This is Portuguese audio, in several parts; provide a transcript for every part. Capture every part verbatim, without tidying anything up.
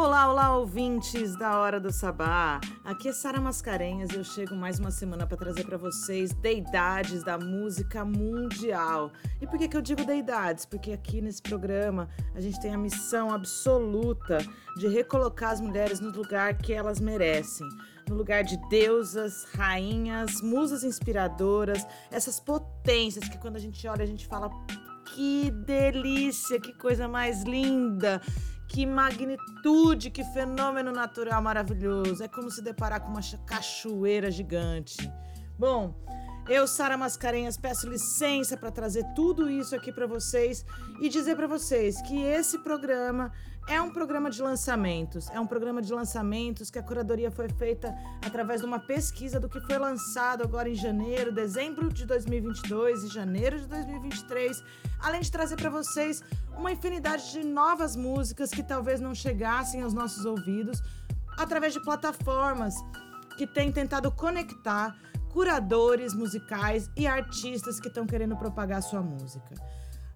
Olá, olá, ouvintes da Hora do Sabá. Aqui é Sara Mascarenhas e eu chego mais uma semana para trazer para vocês deidades da música mundial. E por que que eu digo deidades? Porque aqui nesse programa a gente tem a missão absoluta de recolocar as mulheres no lugar que elas merecem. No lugar de deusas, rainhas, musas inspiradoras, essas potências que quando a gente olha a gente fala que delícia, que coisa mais linda. Que magnitude, que fenômeno natural maravilhoso. É como se deparar com uma cachoeira gigante. Bom, eu, Sara Mascarenhas, peço licença para trazer tudo isso aqui para vocês e dizer para vocês que esse programa é um programa de lançamentos. É um programa de lançamentos que a curadoria foi feita através de uma pesquisa do que foi lançado agora em janeiro, dezembro de dois mil e vinte e dois e janeiro de dois mil e vinte e três, além de trazer para vocês uma infinidade de novas músicas que talvez não chegassem aos nossos ouvidos, através de plataformas que têm tentado conectar curadores musicais e artistas que estão querendo propagar sua música.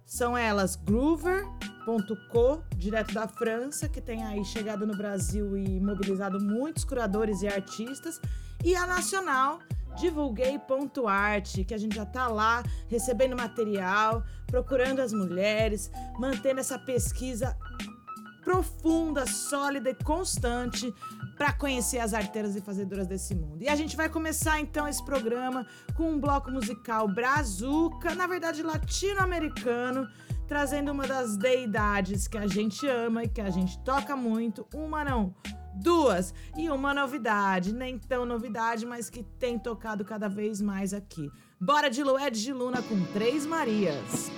São elas Groover ponto co, direto da França, que tem aí chegado no Brasil e mobilizado muitos curadores e artistas, e a nacional, Divulguei.arte, que a gente já está lá recebendo material, procurando as mulheres, mantendo essa pesquisa profunda, sólida e constante para conhecer as arteiras e fazedoras desse mundo. E a gente vai começar então esse programa com um bloco musical brazuca, na verdade latino-americano, trazendo uma das deidades que a gente ama e que a gente toca muito, uma não, duas, e uma novidade, nem tão novidade, mas que tem tocado cada vez mais aqui. Bora de Lué de Luna com Três Marias.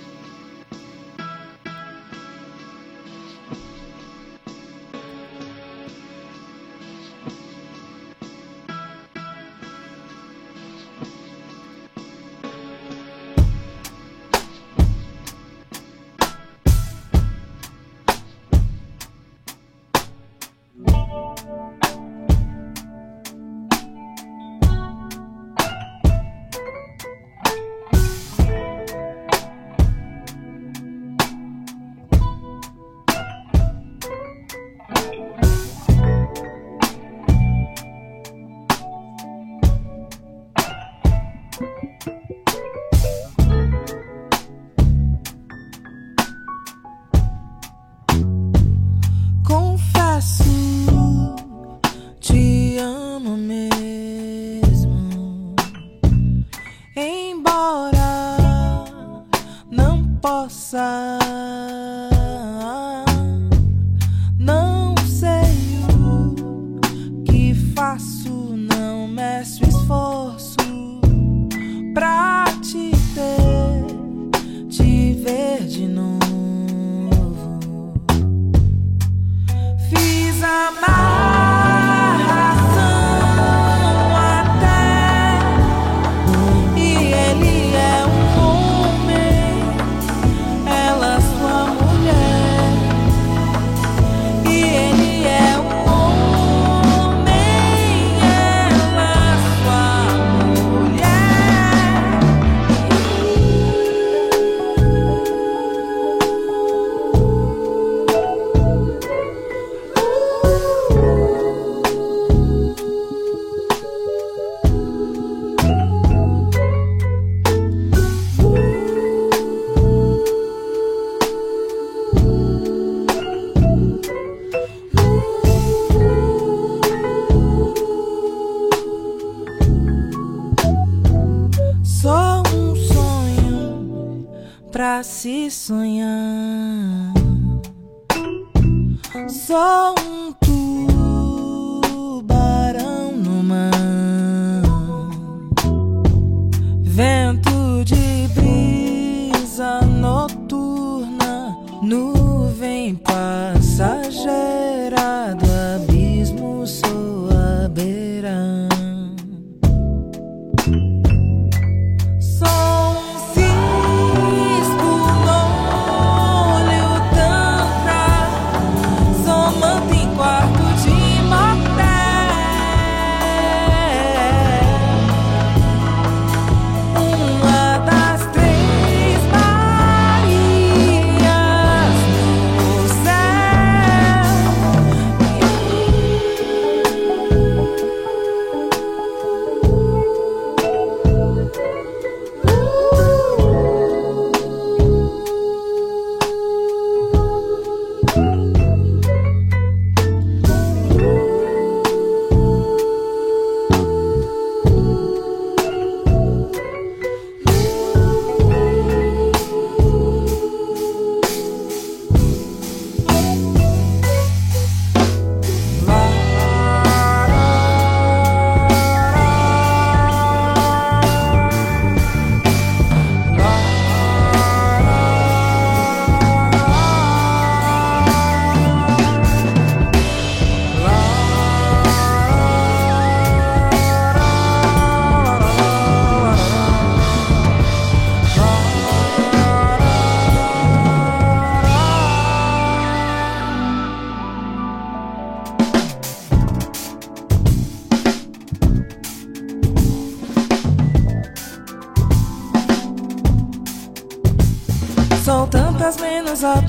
sol, tantas menos à toa.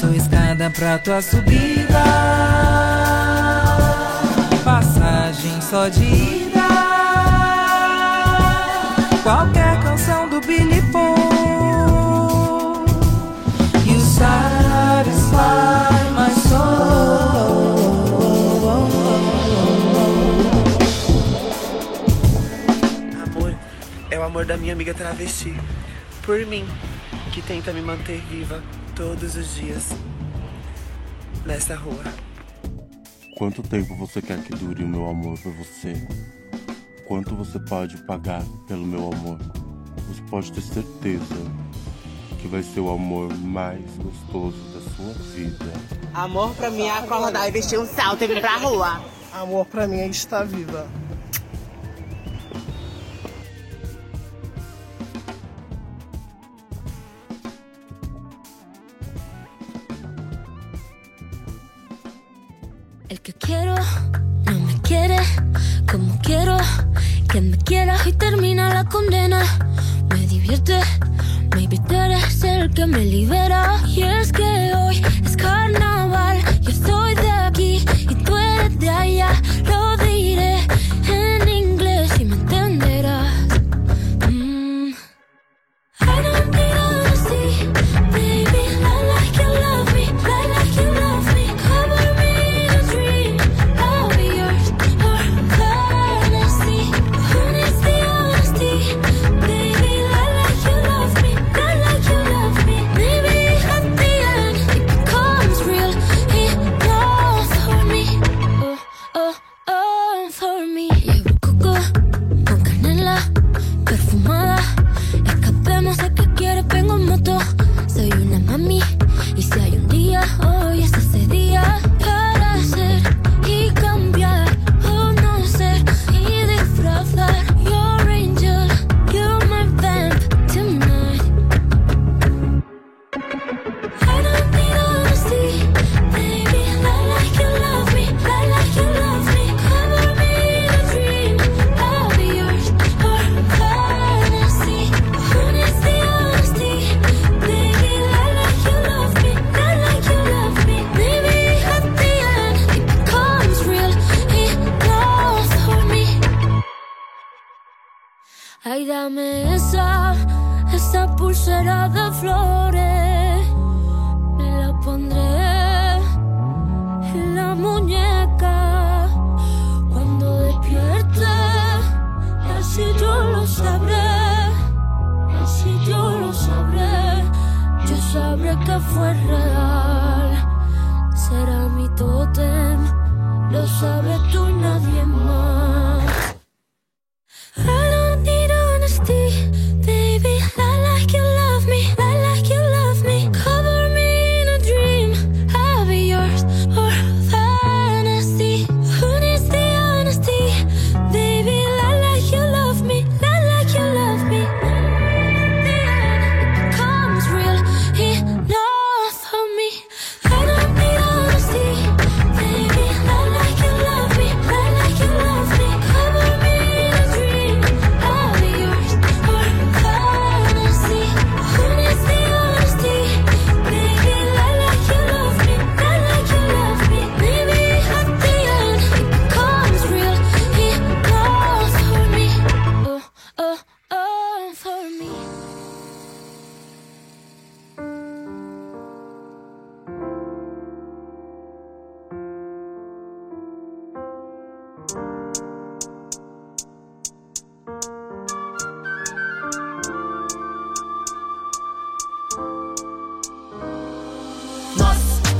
Sou escada pra tua subida, passagem só de ida. Qualquer canção do Billy Paul. You satisfy my soul. O amor da minha amiga travesti, por mim, que tenta me manter viva todos os dias nessa rua. Quanto tempo você quer que dure o meu amor por você? Quanto você pode pagar pelo meu amor? Você pode ter certeza que vai ser o amor mais gostoso da sua vida. Amor pra mim é acordar e vestir um salto e vir pra rua. Amor pra mim é estar viva. Y termina la condena. Me divierte, maybe tú eres el que me libera. Y es que hoy es carnaval. Yo soy de aquí y tú eres de allá. Lo diré en inglés y me entenderás. mm. I don't need honesty, baby. I like you love me, I like you love me. Cover me in a dream, I'll be yours. Or honesty. Ay, dame esa, esa pulsera de flores. Me la pondré en la muñeca. Cuando despierte, así yo lo sabré. Así yo lo sabré. Yo sabré que fue real. Será mi tótem. Lo sabes tú y nadie más. Baby, I like you love me, I like you love me. Cover me in a dream, I'll be yours. Or fantasy, who needs the honesty? Baby, I like you love me, I like you love me. It becomes real, enough for me. I don't need honesty, baby, I like you love me, I like you love me. Cover me in a dream.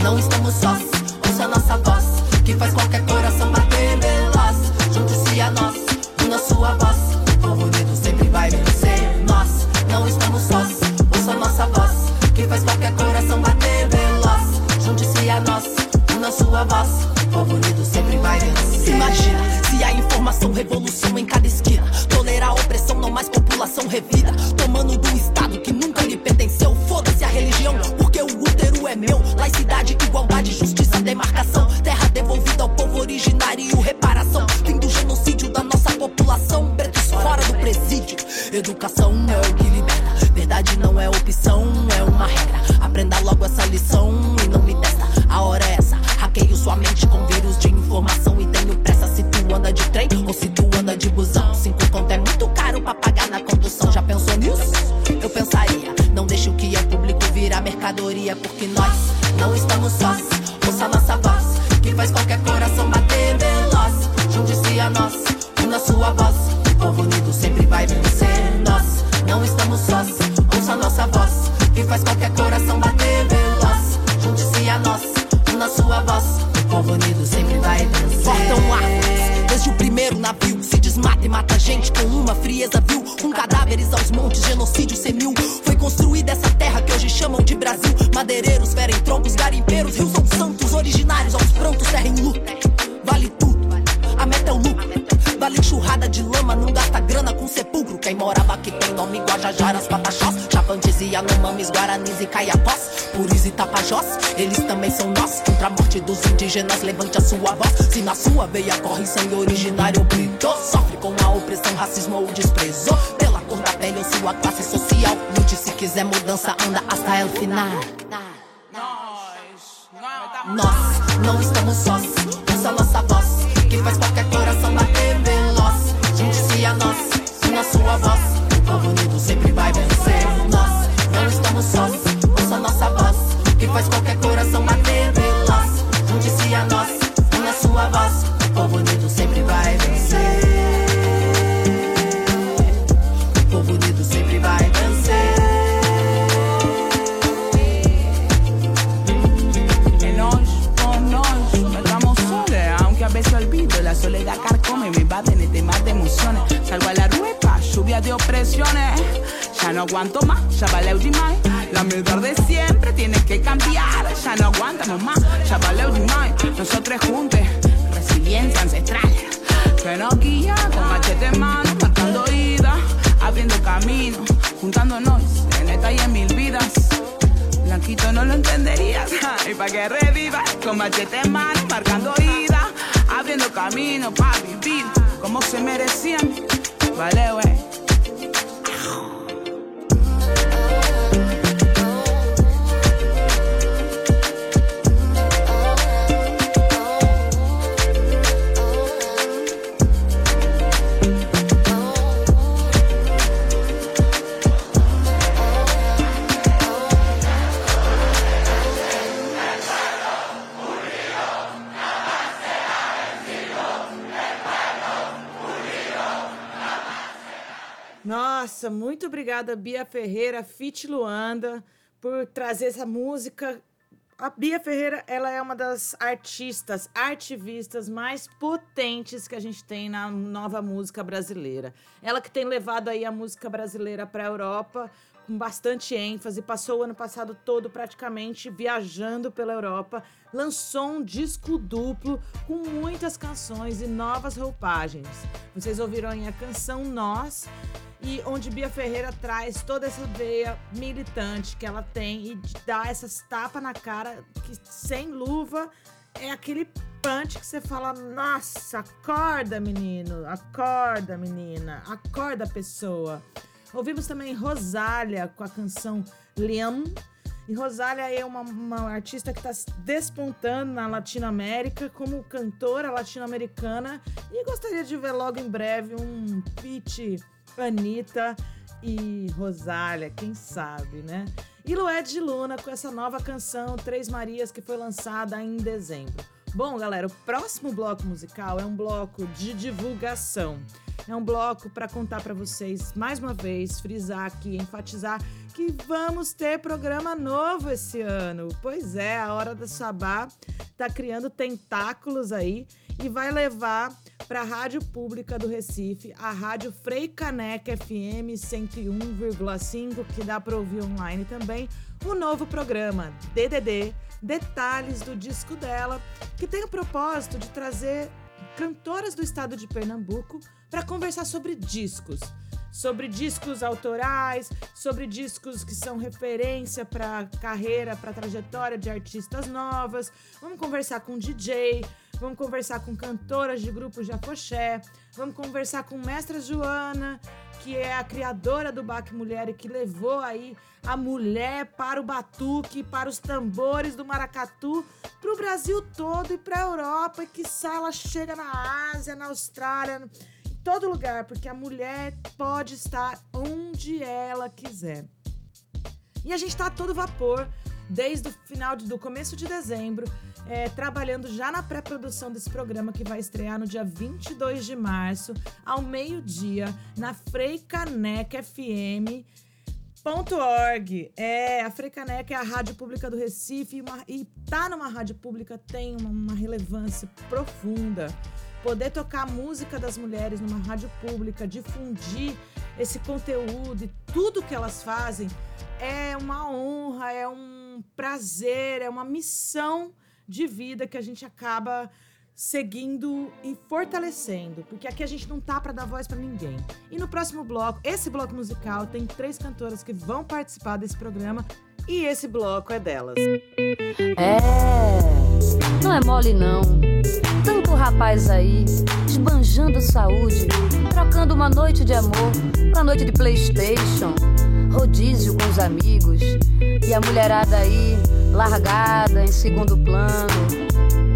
Não estamos sós, ouça a nossa voz, que faz qualquer coração bater veloz. Junte-se a nós, una sua voz, favorito sempre vai vencer. Nós não estamos sós, ouça a nossa voz, que faz qualquer coração bater veloz. Junte-se a nós, una sua voz, favorito sempre vai vencer. Imagina, se há informação, revolução em cada esquina. Tolerar a opressão, não mais população revida. Tomando do Estado que nunca lhe pertenceu. Foda-se a religião, porque o útero é meu. Laicidade, igualdade, justiça, demarcação. Terra devolvida ao povo originário, reparação. Fim do genocídio da nossa população. Pretos fora do presídio. Educação é o que liberta. é opção, é uma regra. Aprenda logo essa lição e não me testa. A hora é essa, hackeio sua mente com vírus de informação. E tenho pressa se tu anda de trem ou se tu anda de busão. Cinco conto é muito caro pra pagar na condução. Já pensou nisso? Eu pensaria. Não deixe o que é público virar mercadoria, porque nós não estamos sós. Ouça nossa voz, que faz qualquer coração bater veloz. Junte-se a nós, una sua voz. O povo unido sempre vai vencer. Nós não estamos sós. Ouça nossa voz, que faz qualquer coração bater veloz. Junte-se a nós, una sua voz. O povo unido sempre vai vencer. Cortam árvores desde o primeiro navio. Se desmata e mata gente com uma frieza vil. Com cadáveres aos montes, genocídio senil. Foi construída essa terra que hoje chamam de Brasil. Madeireiros ferem troncos, garimpeiros, rios são santos. Originários aos prantos, terra em luta. Vale tudo, a meta é o lucro. Vale enxurrada de lama, não gasta grana com sepulcro. Quem morava aqui tem nome Guajajara, as Pataxós, Chavantes e Anomamis, Guaranis e Caiapós, Puris e Tapajós, eles também são nós. Contra a morte dos indígenas, levante a sua voz. Se na sua veia corre sangue originário, brilhou. Sofre com a opressão, racismo ou desprezo pela cor da pele ou sua classe social. Lute se quiser mudança, anda até o final. Nós não estamos sós, essa nossa voz que faz qualquer coração bater veloz. Junte-se a nós, na sua voz. O povo unido sempre vai vencer. Nós não estamos sós, ouça nossa voz, que faz qualquer coração bater veloz. Junte-se a nós, na sua voz. O povo unido sempre vai vencer. O povo unido sempre vai vencer. E nós, por nós, estamos solos, aunque a veces olvido la soledad carcome me bate en este mar de emociones. Salgo a la rueca, lluvia de opresiones. Ya no aguanto más, ya valeu demais. La humildad de siempre tiene que cambiar. Ya no aguantamos más, ya valeu demais. Nosotros juntos, resiliencia ancestral que nos guía con machete en mano, matando idas, abriendo camino, juntándonos en esta y en mil vidas. Blanquito no lo entenderías. Y pa' que revivas con machete en mano, marcando idas, abriendo camino para vivir como se merecían. Valeu, eh. Nossa, muito obrigada, Bia Ferreira, feat. Luanda, por trazer essa música. A Bia Ferreira, ela é uma das artistas, artivistas mais potentes que a gente tem na nova música brasileira. Ela que tem levado aí a música brasileira para a Europa com bastante ênfase, passou o ano passado todo praticamente viajando pela Europa, lançou um disco duplo com muitas canções e novas roupagens. Vocês ouviram aí a canção Nós, e onde Bia Ferreira traz toda essa veia militante que ela tem e dá essas tapas na cara que sem luva é aquele punch que você fala, nossa, acorda menino, acorda menina, acorda pessoa. Ouvimos também Rosália com a canção Liam. E Rosália é uma, uma artista que está despontando na Latinoamérica como cantora latino-americana e gostaria de ver logo em breve um feat Anitta e Rosália, quem sabe, né? E Lué de Luna com essa nova canção Três Marias, que foi lançada em dezembro. Bom, galera, o próximo bloco musical é um bloco de divulgação. É um bloco para contar para vocês, mais uma vez, frisar aqui, enfatizar que vamos ter programa novo esse ano. Pois é, a Hora da Sabá tá criando tentáculos aí e vai levar para a Rádio Pública do Recife, a Rádio Frei Caneca F M cento e um vírgula cinco, que dá para ouvir online também, o novo programa D D D, Detalhes do Disco Dela, que tem o propósito de trazer cantoras do estado de Pernambuco para conversar sobre discos, sobre discos autorais, sobre discos que são referência para carreira, para trajetória de artistas novas. Vamos conversar com D J, vamos conversar com cantoras de grupos de afoxé, vamos conversar com Mestra Joana, que é a criadora do Baque Mulher e que levou aí a mulher para o batuque, para os tambores do maracatu, para o Brasil todo e para a Europa, e que ela chega na Ásia, na Austrália, em todo lugar, porque a mulher pode estar onde ela quiser. E a gente está a todo vapor, desde o final de, do começo de dezembro, é, trabalhando já na pré-produção desse programa que vai estrear no dia vinte e dois de março, ao meio-dia, na Frei Caneca F M. .org. É, a Frei Caneca é a Rádio Pública do Recife, e, uma, e tá numa rádio pública tem uma, uma relevância profunda. Poder tocar a música das mulheres numa rádio pública, difundir esse conteúdo e tudo que elas fazem é uma honra, é um prazer, é uma missão de vida que a gente acaba seguindo e fortalecendo, porque aqui a gente não tá para dar voz para ninguém. E no próximo bloco, esse bloco musical tem três cantoras que vão participar desse programa e esse bloco é delas. É, não é mole não. Tanto rapaz aí, esbanjando saúde, trocando uma noite de amor pra noite de PlayStation, rodízio com os amigos e a mulherada aí largada em segundo plano.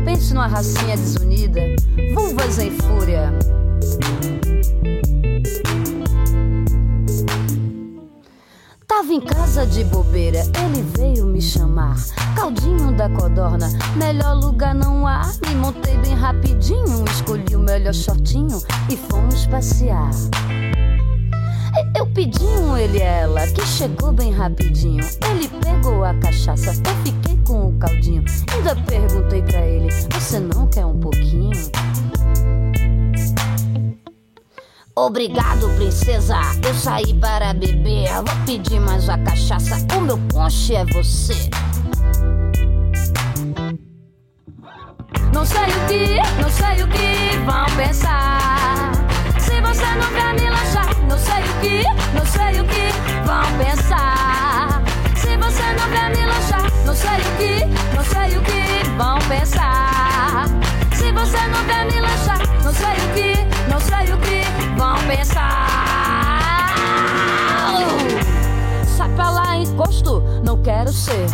Pense numa racinha desunida, vulvas em fúria. Tava em casa de bobeira, ele veio me chamar. Caldinho da codorna, melhor lugar não há. Me montei bem rapidinho, escolhi o melhor shortinho e fomos passear. Eu pedi um ele e ela, que chegou bem rapidinho. Ele pegou a cachaça, eu fiquei com o caldinho. Ainda perguntei pra ele, você não quer um pouquinho? Obrigado, princesa, eu saí para beber. Vou pedir mais uma cachaça, o meu ponche é você. Não sei o que, não sei o que vão pensar. Se você não quer me lanchar, não sei o que, não sei o que vão pensar. Se você não quer me lanchar, não sei o que, não sei o que vão pensar. Se você não quer me lanchar, não sei o que, não sei o que vão pensar. Oh! Sai pra lá, encosto, não quero ser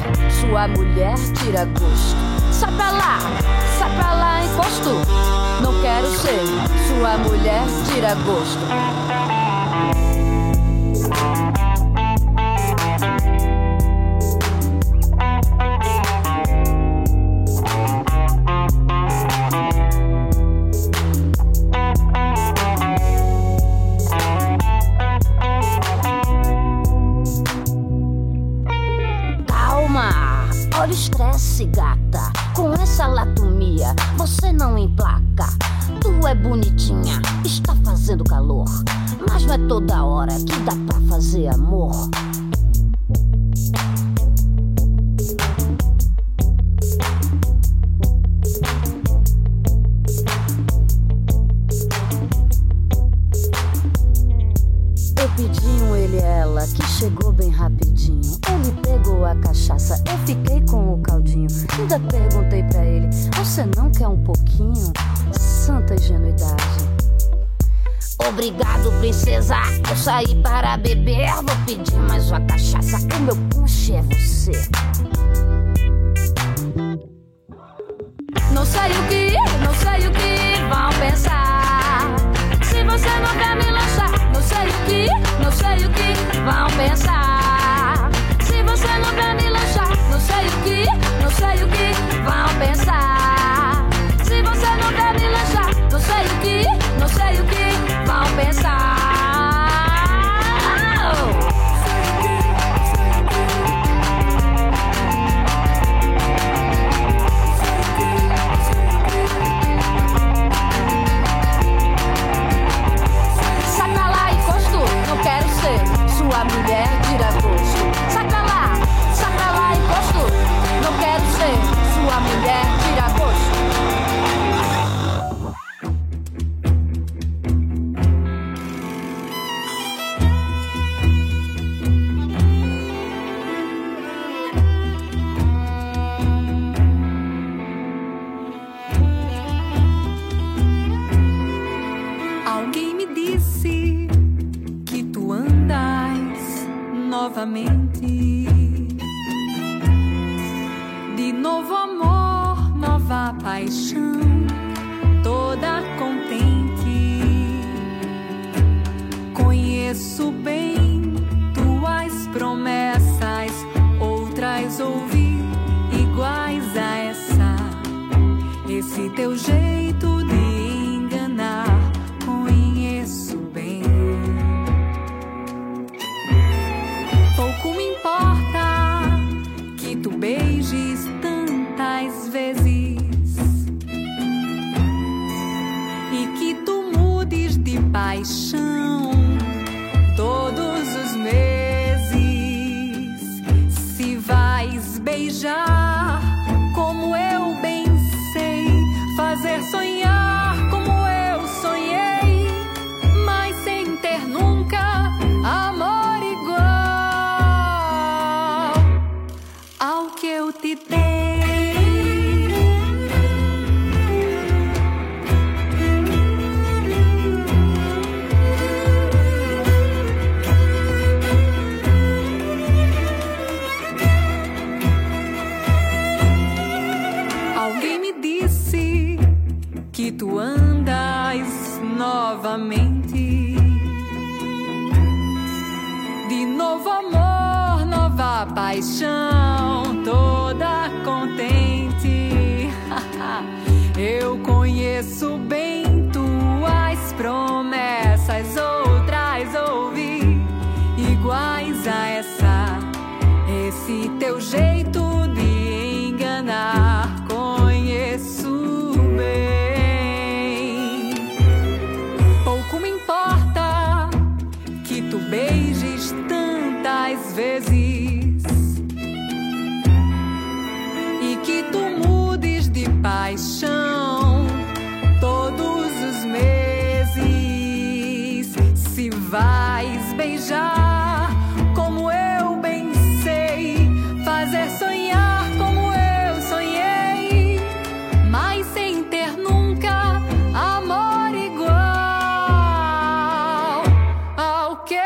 sua mulher, tira gosto. Sai pra lá, sai pra lá, encosto. Não quero ser sua mulher, tira gosto. Calma, olha o estresse, gata. Com essa latomia, você não emplaca. Tu é bonitinha, está fazendo calor, mas não é toda hora que dá pra fazer amor. Eu pedi um ele e ela, que chegou bem rapidinho. Ele pegou a cachaça, eu fiquei com o caldinho. Ainda perguntei pra ele, você não quer um pouquinho? Santa ingenuidade. Obrigado, princesa, eu saí para beber. Vou pedir mais uma cachaça, o meu ponche é você. Não sei o que, não sei o que vão pensar. Se você não quer me lançar, não sei o que, não sei o que vão pensar. Se você não quer me lançar, não sei o que, não sei o que vão pensar. Se você não quer me lançar, não sei o que, não sei o que vão pensar. Sai pra lá, encosto, não quero ser sua mulher, tira gosto. Sai pra lá, sai pra lá, encosto, não quero ser sua mulher, tira gosto. novamente. De novo amor, nova paixão, toda contente. Conheço bem tuas promessas, outras ouvi iguais a essa. Esse teu jeito de enganar, conheço bem. Pouco me importa que tu beijes tantas vezes e que tu mudes de paixão todos os meses. Se vais beijar, como eu bem sei, fazer sonhar como eu sonhei, mas sem ter nunca amor igual ao que eu te dei. Que tu andas novamente. De novo amor, nova paixão, toda contente. Eu conheço bem tuas promessas, outras ouvi iguais a essa. Esse teu jeito de enganar, conheço bem. Beijes tantas vezes e que tu mudes de paixão todos os meses. Se vais beijar, como eu bem sei, fazer sonhar como eu sonhei, mas sem ter nunca amor igual ao que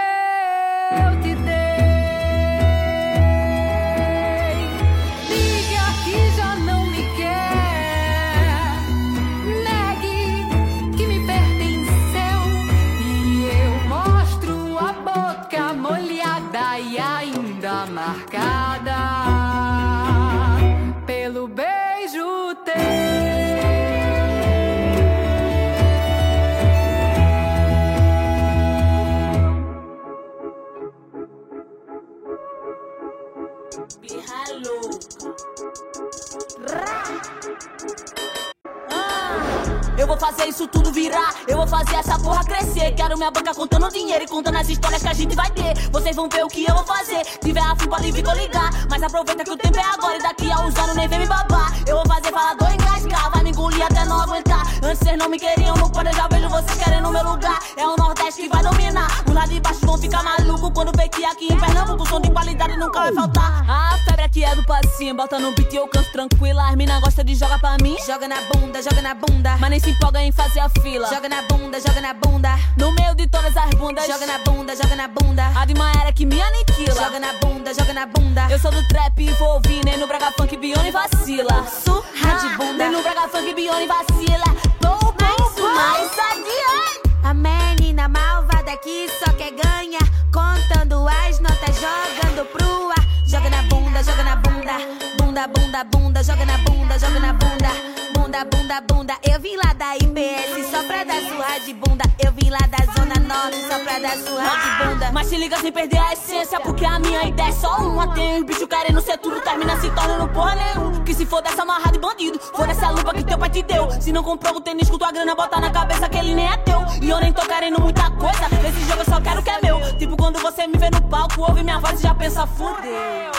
eu vou fazer isso tudo virar, eu vou fazer essa porra crescer. Quero minha banca contando dinheiro e contando as histórias que a gente vai ter. Vocês vão ver o que eu vou fazer. Tiver a fupa livre, vou ligar. Mas aproveita que o tempo é agora e daqui a uns anos nem vem me babar. Eu vou fazer falador engasgar, vai me engolir até não aguentar. Antes vocês não me queriam, no poder já vejo vocês querendo o meu lugar. É o Nordeste que vai dominar, os lá de baixo vão ficar maluco quando vê que aqui em Pernambuco o som de qualidade nunca vai faltar. A febre aqui é do passinho, bota no beat e eu canto tranquila. As mina gosta de jogar pra mim, joga na bunda, joga na bunda, mas nem se empolga em fazer a fila. Joga na bunda, joga na bunda, no meio de todas as bundas. Joga na bunda, joga na bunda, a de Maíra que me aniquila. Joga na bunda, joga na bunda, eu sou do trap e vou ouvir. Nem no braga funk Bione vacila, surra de bunda. Nem no braga funk Bione vacila, vou penso mais adiante. A menina malvada que só quer ganhar, contando as notas, jogando pro ar. Joga na bunda, joga na bunda, bunda, bunda, bunda. Joga na bunda, joga na bunda, bunda, bunda, bunda. Eu vim lá da I P S só pra dar surra de bunda. Eu vim lá da Zona Norte só pra dar surra de bunda. Mas se liga sem perder a essência, porque a minha ideia é só uma. Tem uns bichos querendo ser tudo, termina se tornando porra nenhum. Que se for dessa amarrada de bandido, for essa lupa que teu pai te deu. Se não comprou o tênis com tua grana, bota na cabeça que ele nem é teu. E eu nem tô querendo muita coisa, nesse jogo eu só quero o que é meu. Tipo quando você me vê no palco, ouve minha voz e já pensa fudeu.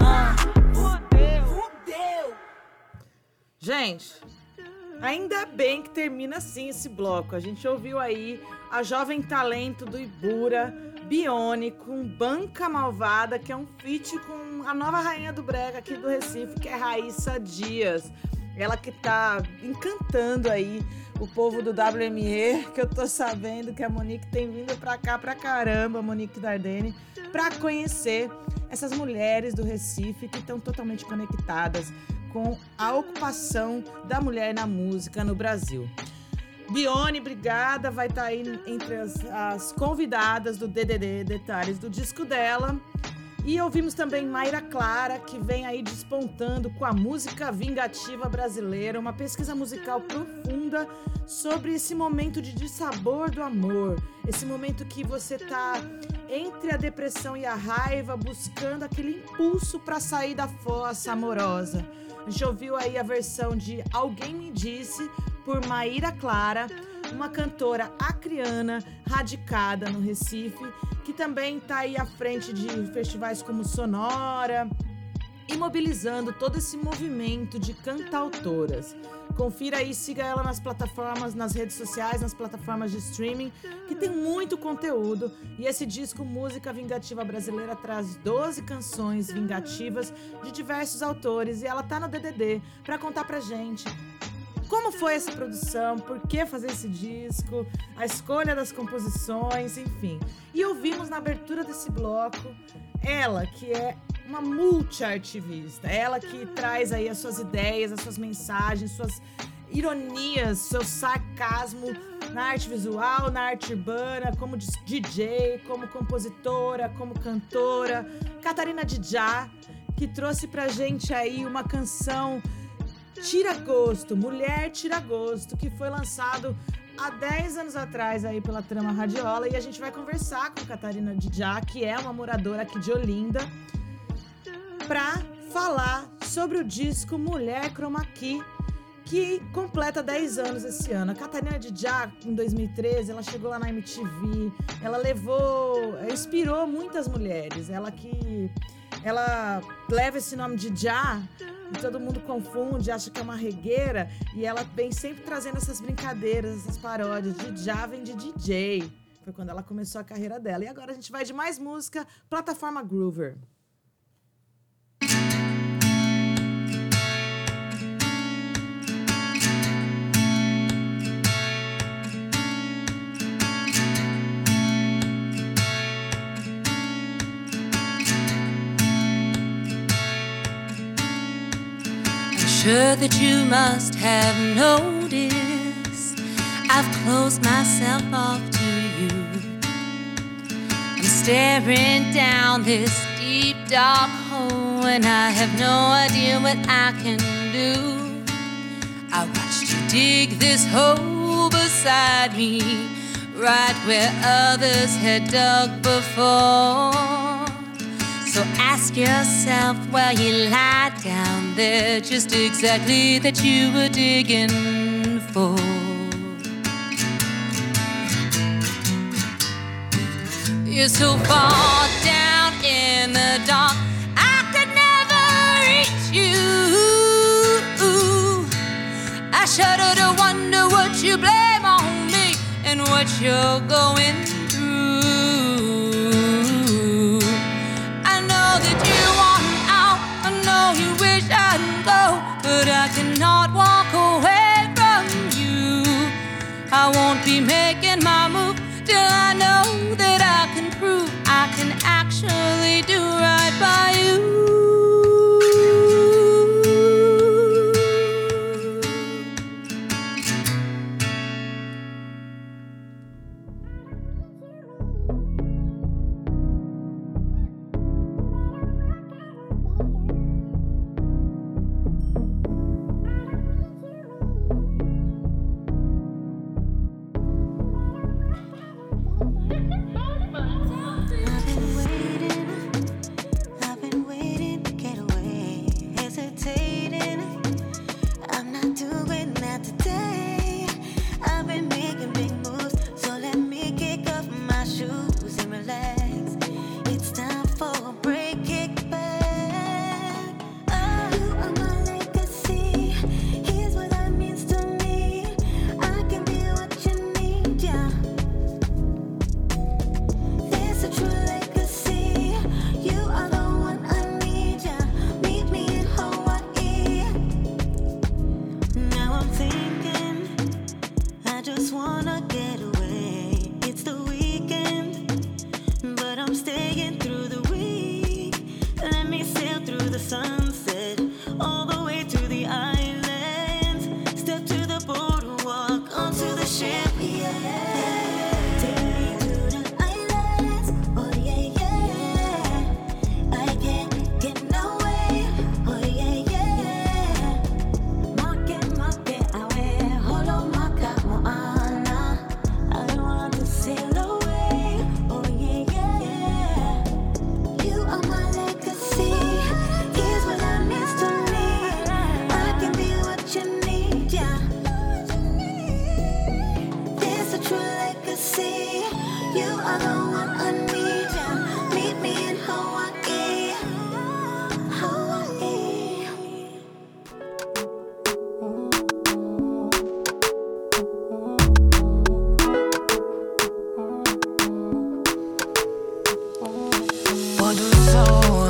Ah. Gente, ainda bem que termina assim esse bloco. A gente ouviu aí a jovem talento do Ibura, Bione, com Banca Malvada, que é um feat com a nova rainha do brega aqui do Recife, que é Raíssa Dias. Ela que tá encantando aí o povo do W M E, que eu tô sabendo que a Monique tem vindo pra cá pra caramba, Monique Dardenne, pra conhecer essas mulheres do Recife que estão totalmente conectadas com a ocupação da mulher na música no Brasil. Bione, obrigada, vai estar tá aí entre as, as convidadas do D D D, detalhes do disco dela. E ouvimos também Maíra Clara, que vem aí despontando com a música vingativa brasileira, uma pesquisa musical profunda sobre esse momento de dissabor do amor, esse momento que você tá entre a depressão e a raiva, buscando aquele impulso para sair da fossa amorosa. A gente ouviu aí a versão de Alguém Me Disse, por Maíra Clara, uma cantora acriana, radicada no Recife, que também está aí à frente de festivais como Sonora, e mobilizando todo esse movimento de cantautoras. Confira aí, siga ela nas plataformas, nas redes sociais, nas plataformas de streaming, que tem muito conteúdo. E esse disco Música Vingativa Brasileira traz doze canções vingativas de diversos autores, e ela tá no D D D para contar pra gente como foi essa produção, por que fazer esse disco, a escolha das composições, enfim. E ouvimos na abertura desse bloco ela, que é uma multi-artivista, ela que traz aí as suas ideias, as suas mensagens, suas ironias, seu sarcasmo na arte visual, na arte urbana, como D J, como compositora, como cantora. Catarina Didiá, que trouxe pra gente aí uma canção Tira Gosto, Mulher Tira Gosto, que foi lançado há dez anos atrás aí pela Trama Radiola, e a gente vai conversar com Catarina Didiá, que é uma moradora aqui de Olinda, para falar sobre o disco Mulher Chroma Key, que completa dez anos esse ano. A Catarina Didiá, em dois mil e treze, ela chegou lá na M T V, ela levou, inspirou muitas mulheres, ela que... Ela leva esse nome de Jah, e todo mundo confunde, acha que é uma regueira, e ela vem sempre trazendo essas brincadeiras, essas paródias. De Jah vem de D J. Foi quando ela começou a carreira dela. E agora a gente vai de mais música, plataforma Groover. Sure that you must have noticed I've closed myself off to you. I'm staring down this deep dark hole, and I have no idea what I can do. I watched you dig this hole beside me, right where others had dug before. So ask yourself while you lie down there, just exactly that you were digging for. You're so far down in the dark, I could never reach you. I shudder to wonder what you blame on me and what you're going through. But I cannot walk away from you. I won't be making my move till I know that I can prove I can actually do right by you. sunset all the way to the islands. Step to the boardwalk, onto the ship, yeah. Take me to the islands, oh yeah, yeah. I can't get away, oh yeah, yeah. Make, make, away, holo maka moana. I don't want to sail away, oh yeah, yeah. You are my legacy, here's what I miss to me. I can be what you need, yeah. There's a true legacy. You are the one I need, yeah. Meet me in Hawaii, Hawaii. Pôr do sol,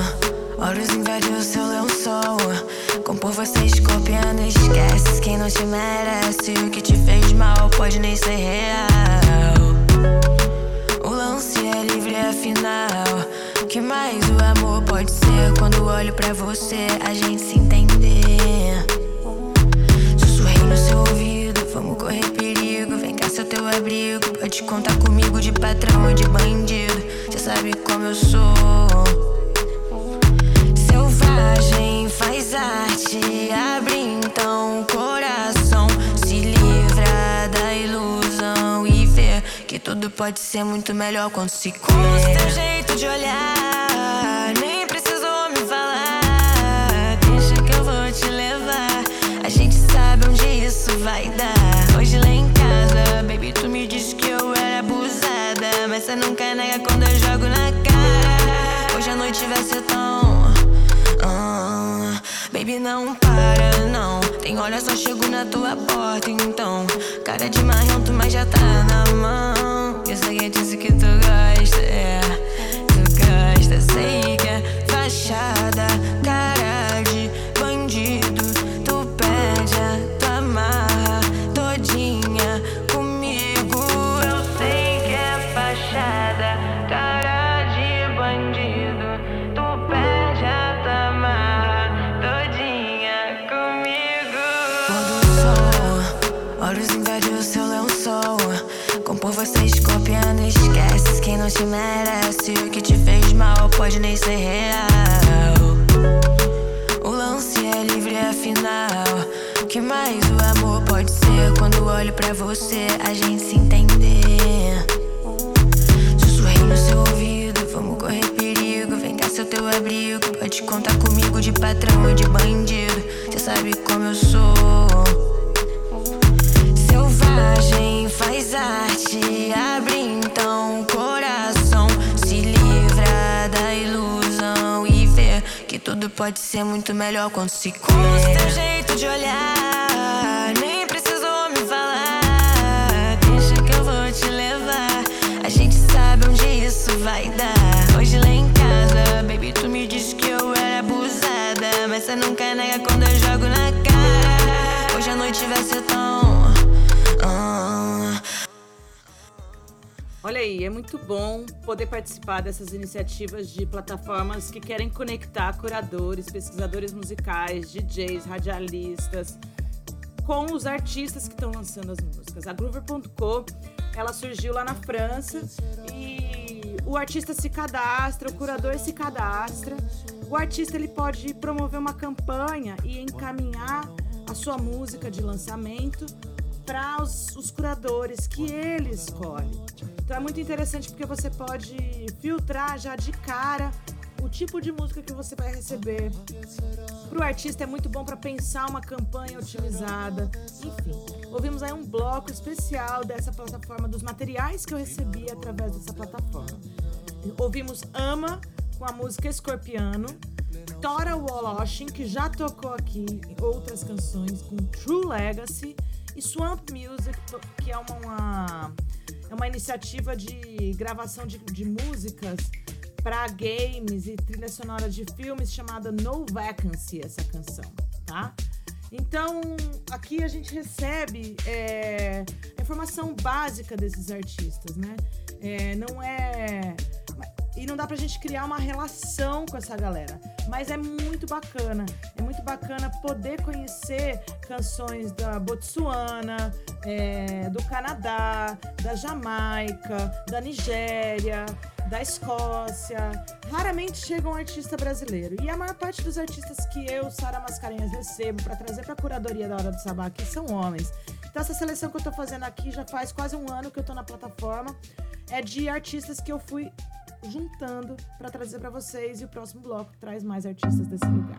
olhos invadem o seu lençol. Compor vocês copiando, esquece quem não te merece. O que te fez mal pode nem ser real. O lance é livre, afinal. O que mais o amor pode ser? Quando olho pra você, a gente se entender. Sussurrei no seu ouvido, vamos correr perigo. Vem cá, seu teu abrigo. Pode contar comigo de patrão e de bandido. Você sabe como eu sou. Selvagem, faz arte, abre então o coração. Se livra da ilusão e vê que tudo pode ser muito melhor quando se cuida. Com o seu jeito de olhar, nem precisou me falar. Deixa que eu vou te levar, a gente sabe onde isso vai dar. Hoje lá em casa, baby, tu me disse que eu era abusada, mas você nunca nega quando eu jogo na cara. Hoje a noite vai ser tão... Uh, baby, não para, não. Tem hora só chego na tua porta, então. Cara de marrento, mas já tá na mão. Eu sei que disse que tu gosta, é. Tu gosta, sei que é fachada, cara de bandido. Tu pede a tua marra todinha comigo. Eu sei que é fachada, cara de bandido. Por vocês copiando, esquece quem não te merece. O que te fez mal pode nem ser real. O lance é livre, afinal. O que mais o amor pode ser? Quando olho pra você, a gente se entender. Sussurrei no seu ouvido, vamos correr perigo. Vem cá, seu teu abrigo. Pode contar comigo de patrão e de bandido. Você sabe como eu sou. Selvagem, faz arte, abre então o coração. Se livra da ilusão e vê que tudo pode ser muito melhor quando se cuida. Com o seu jeito de olhar, nem precisou me falar. Deixa que eu vou te levar, a gente sabe onde isso vai dar. Hoje lá em casa, baby, tu me disse que eu era abusada, mas você nunca nega quando eu jogo na cara. Hoje a noite vai ser tão... Olha aí, é muito bom poder participar dessas iniciativas de plataformas que querem conectar curadores, pesquisadores musicais, D Js, radialistas com os artistas que estão lançando as músicas. A Groover ponto co, ela surgiu lá na França e o artista se cadastra, o curador se cadastra. O artista ele pode promover uma campanha e encaminhar a sua música de lançamento para os, os curadores que ele escolhe. Então é muito interessante porque você pode filtrar já de cara o tipo de música que você vai receber. Para o artista é muito bom para pensar uma campanha otimizada. Enfim, ouvimos aí um bloco especial dessa plataforma, dos materiais que eu recebi através dessa plataforma. Ouvimos Ama com a música Escorpiano, Tora Wallowshin, que já tocou aqui em outras canções, com True Legacy, e Swamp Music, que é uma, uma, é uma iniciativa de gravação de, de músicas para games e trilha sonora de filmes, chamada No Vacancy, essa canção, tá? Então, aqui a gente recebe é, a informação básica desses artistas, né? É, não é... e não dá pra gente criar uma relação com essa galera. Mas é muito bacana. É muito bacana poder conhecer canções da Botsuana, é, do Canadá, da Jamaica, da Nigéria, da Escócia. Raramente chega um artista brasileiro. E a maior parte dos artistas que eu, Sara Mascarenhas, recebo para trazer pra curadoria da Hora do Sabá aqui são homens. Então essa seleção que eu tô fazendo aqui já faz quase um ano que eu tô na plataforma. É de artistas que eu fui juntando para trazer para vocês, e o próximo bloco traz mais artistas desse lugar.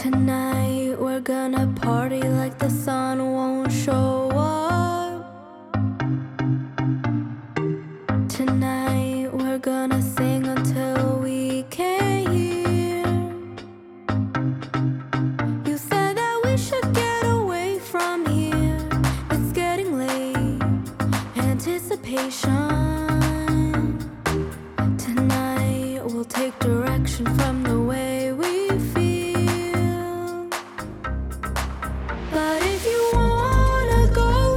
Tonight we're gonna party like the sun won't show up. Tonight we're gonna sing until we can't hear. You said that we should get away from here. It's getting late. Anticipation. Tonight we'll take direction from the way we feel. But if you wanna go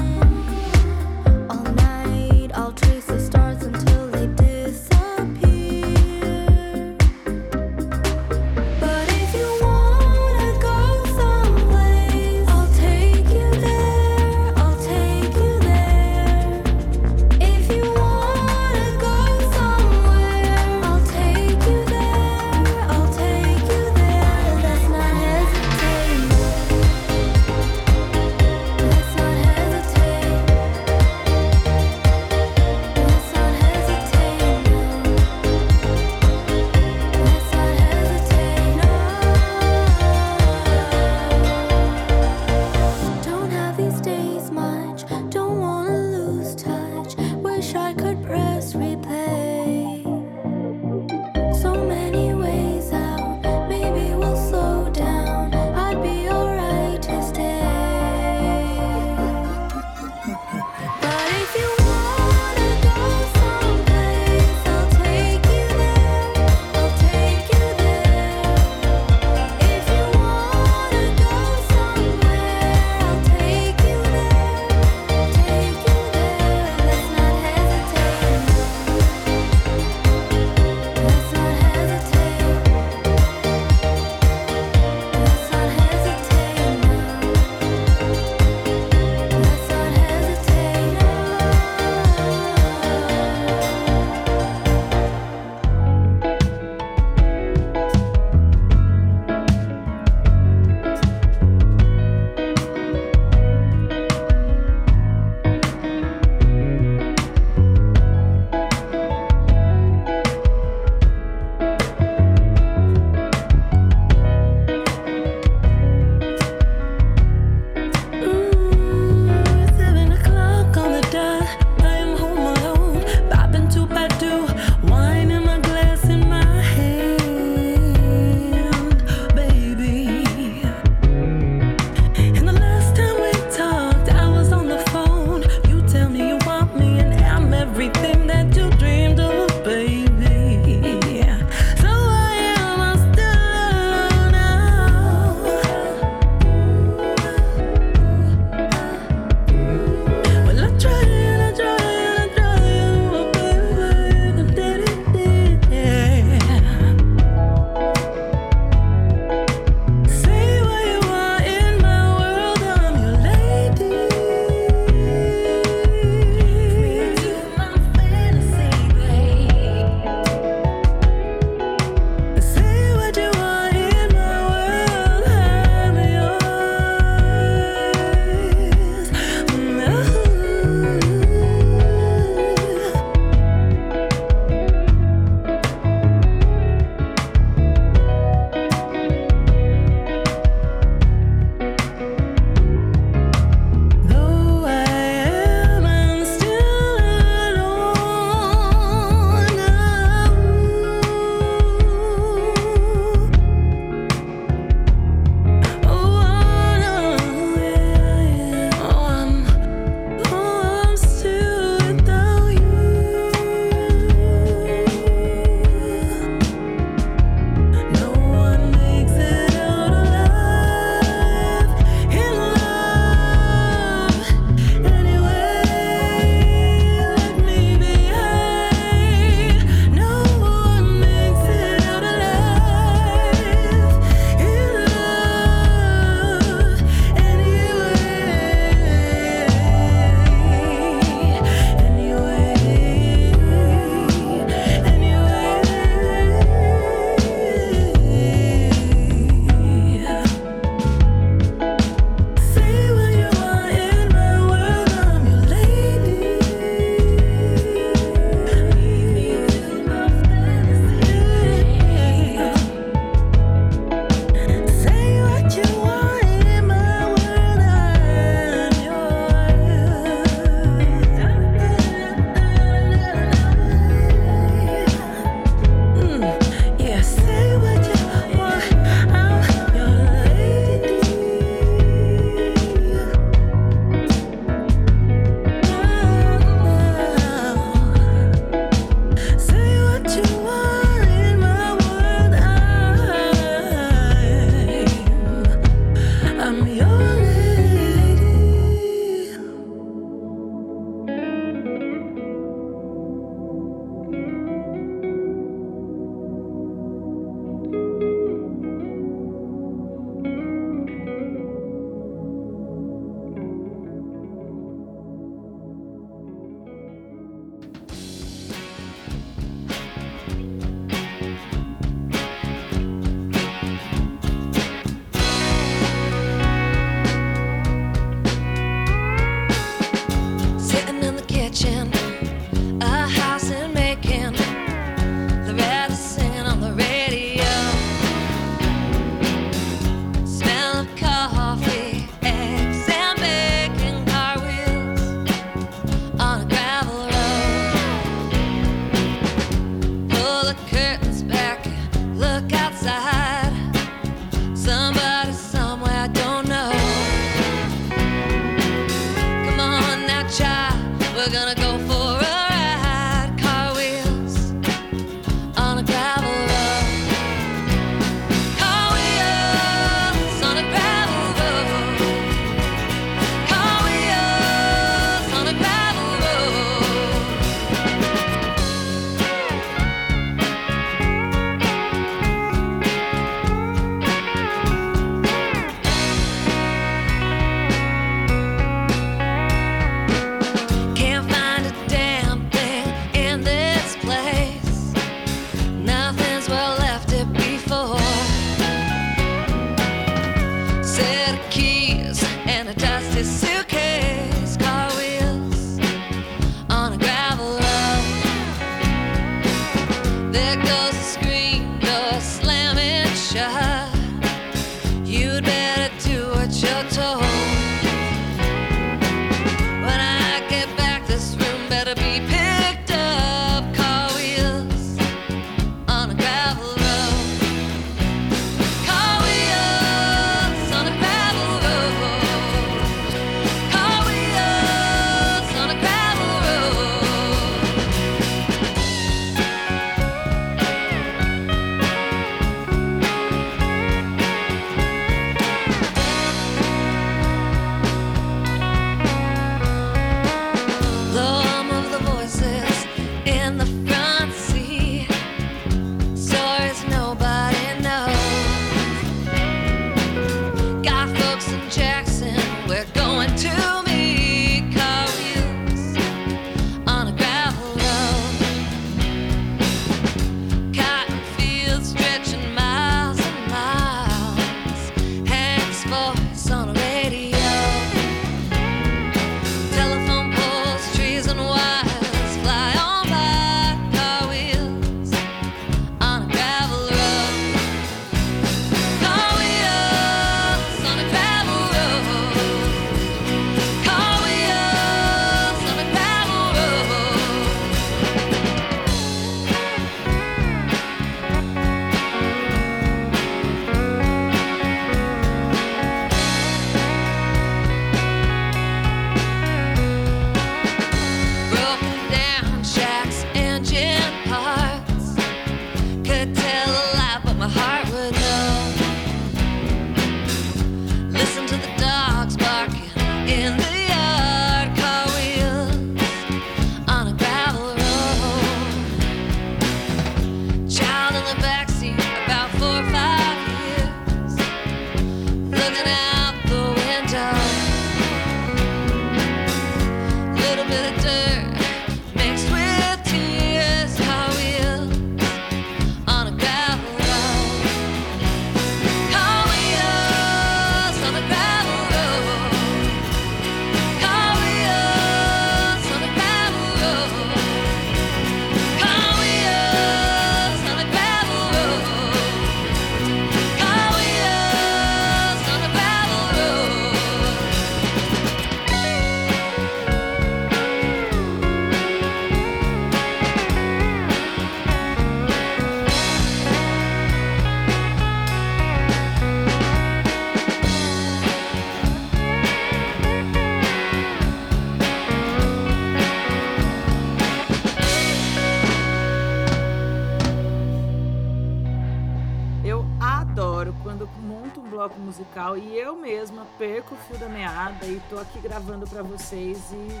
musical e eu mesma perco o fio da meada e tô aqui gravando pra vocês e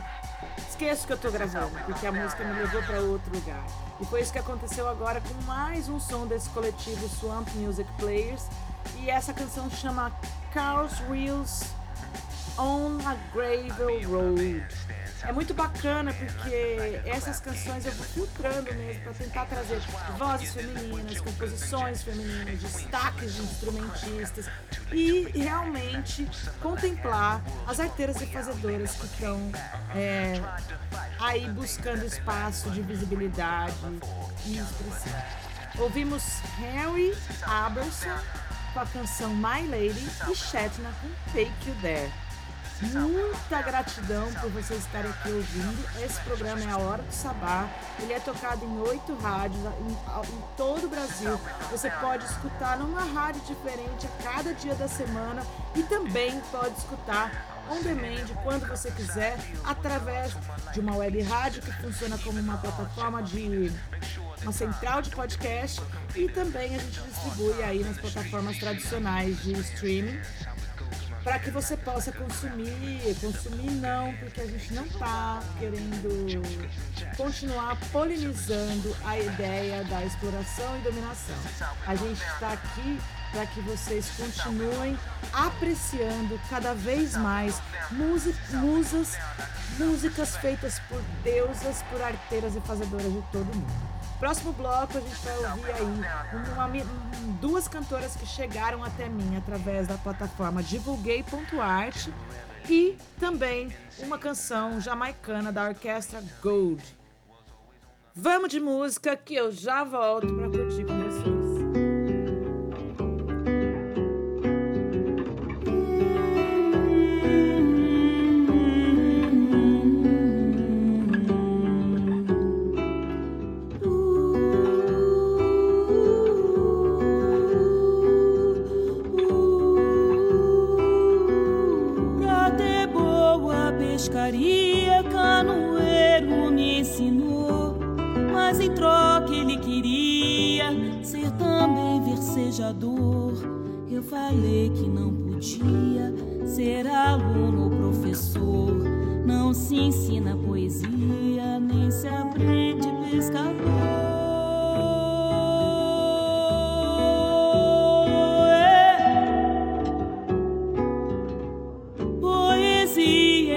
esqueço que eu tô gravando, porque a música me levou pra outro lugar. E foi isso que aconteceu agora com mais um som desse coletivo Swamp Music Players, e essa canção chama Car's Wheels on a Gravel Road. É muito bacana porque essas canções eu vou filtrando mesmo para tentar trazer vozes femininas, composições femininas, destaques de instrumentistas e realmente contemplar as arteiras e fazedoras que estão é, aí buscando espaço de visibilidade e expressão. Ouvimos Harry Aberson com a canção My Lady e Shetna com Take You There. Muita gratidão por vocês estarem aqui ouvindo. Esse programa é a Hora do Sabá. Ele é tocado em oito rádios em, em todo o Brasil. Você pode escutar numa rádio diferente a cada dia da semana e também pode escutar on demand, quando você quiser, através de uma web rádio que funciona como uma plataforma de... uma central de podcast, e também a gente distribui aí nas plataformas tradicionais de streaming para que você possa consumir, consumir não, porque a gente não está querendo continuar polinizando a ideia da exploração e dominação. A gente está aqui para que vocês continuem apreciando cada vez mais music, musas, músicas feitas por deusas, por arteiras e fazedoras de todo mundo. Próximo bloco a gente vai ouvir aí uma, uma, duas cantoras que chegaram até mim através da plataforma Divulguei.arte e também uma canção jamaicana da Orquestra Gold. Vamos de música que eu já volto para curtir com vocês. Pescaria canoeiro me ensinou, mas em troca ele queria ser também versejador. Eu falei que não podia ser aluno ou professor. Não se ensina poesia, nem se aprende pescador.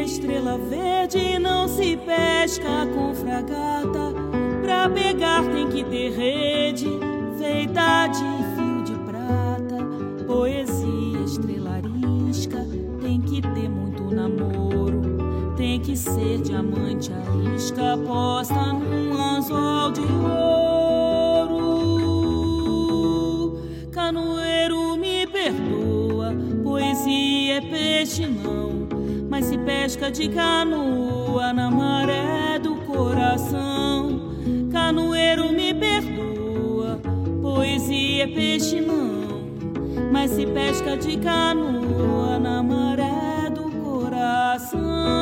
Estrela verde não se pesca com fragata, pra pegar tem que ter rede feita de fio de prata. Poesia, estrela arisca, tem que ter muito namoro, tem que ser diamante arisca posta num anzol de ouro. Canoeiro me perdoa, poesia é peixe não, mas se pesca de canoa na maré do coração. Canoeiro me perdoa, poesia é peixe não, mas se pesca de canoa na maré do coração.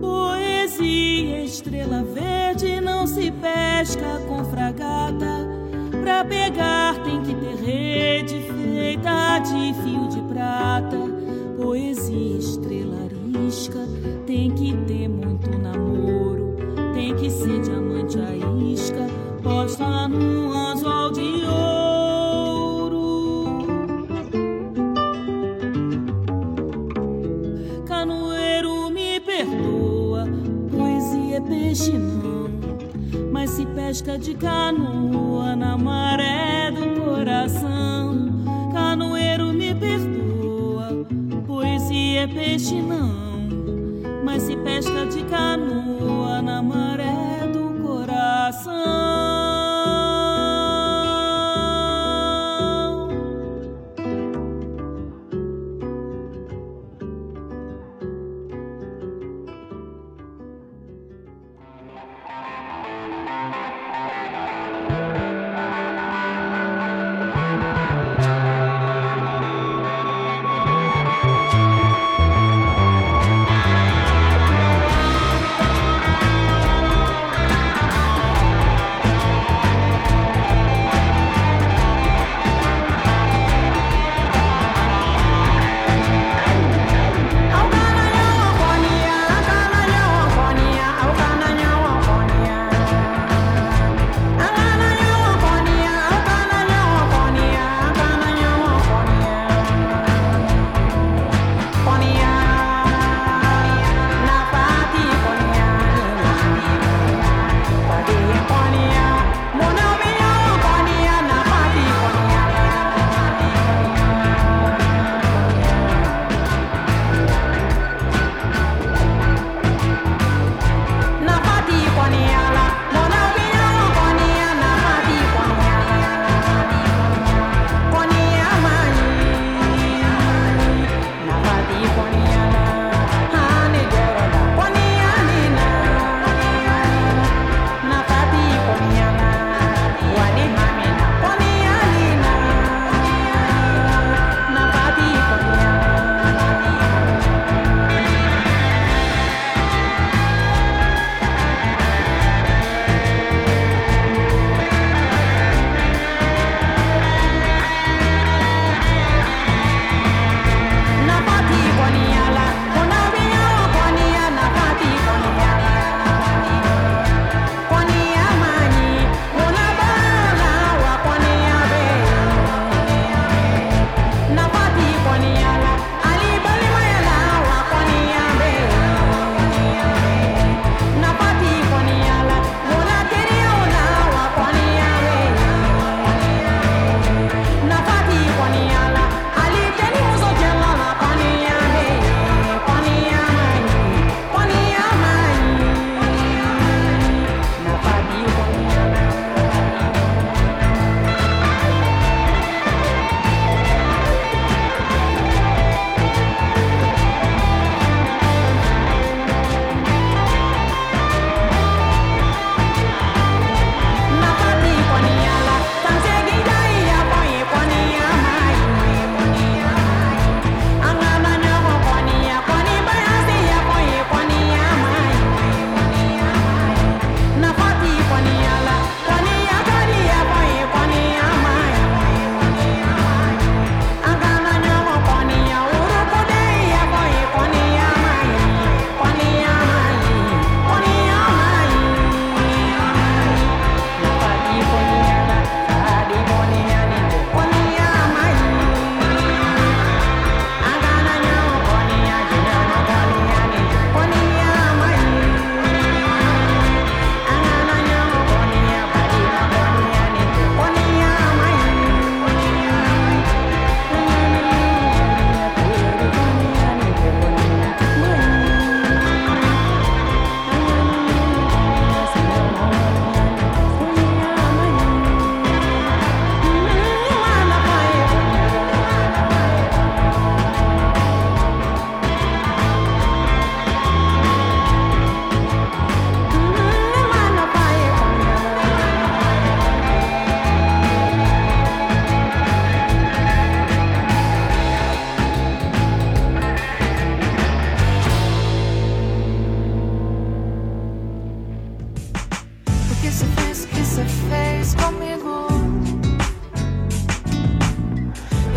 Poesia, estrela verde não se pesca com fragata, pra pegar tem que ter rede feita de fio de prata. Poesia, estrela arisca, tem que ter muito namoro, tem que ser diamante a isca posta num anzol de ouro. Canoeiro me perdoa, poesia é peixe não, mas se pesca de canoa na maré do coração. Canoeiro me perdoa, poesia é peixe não, mas se pesca de canoa na maré do coração.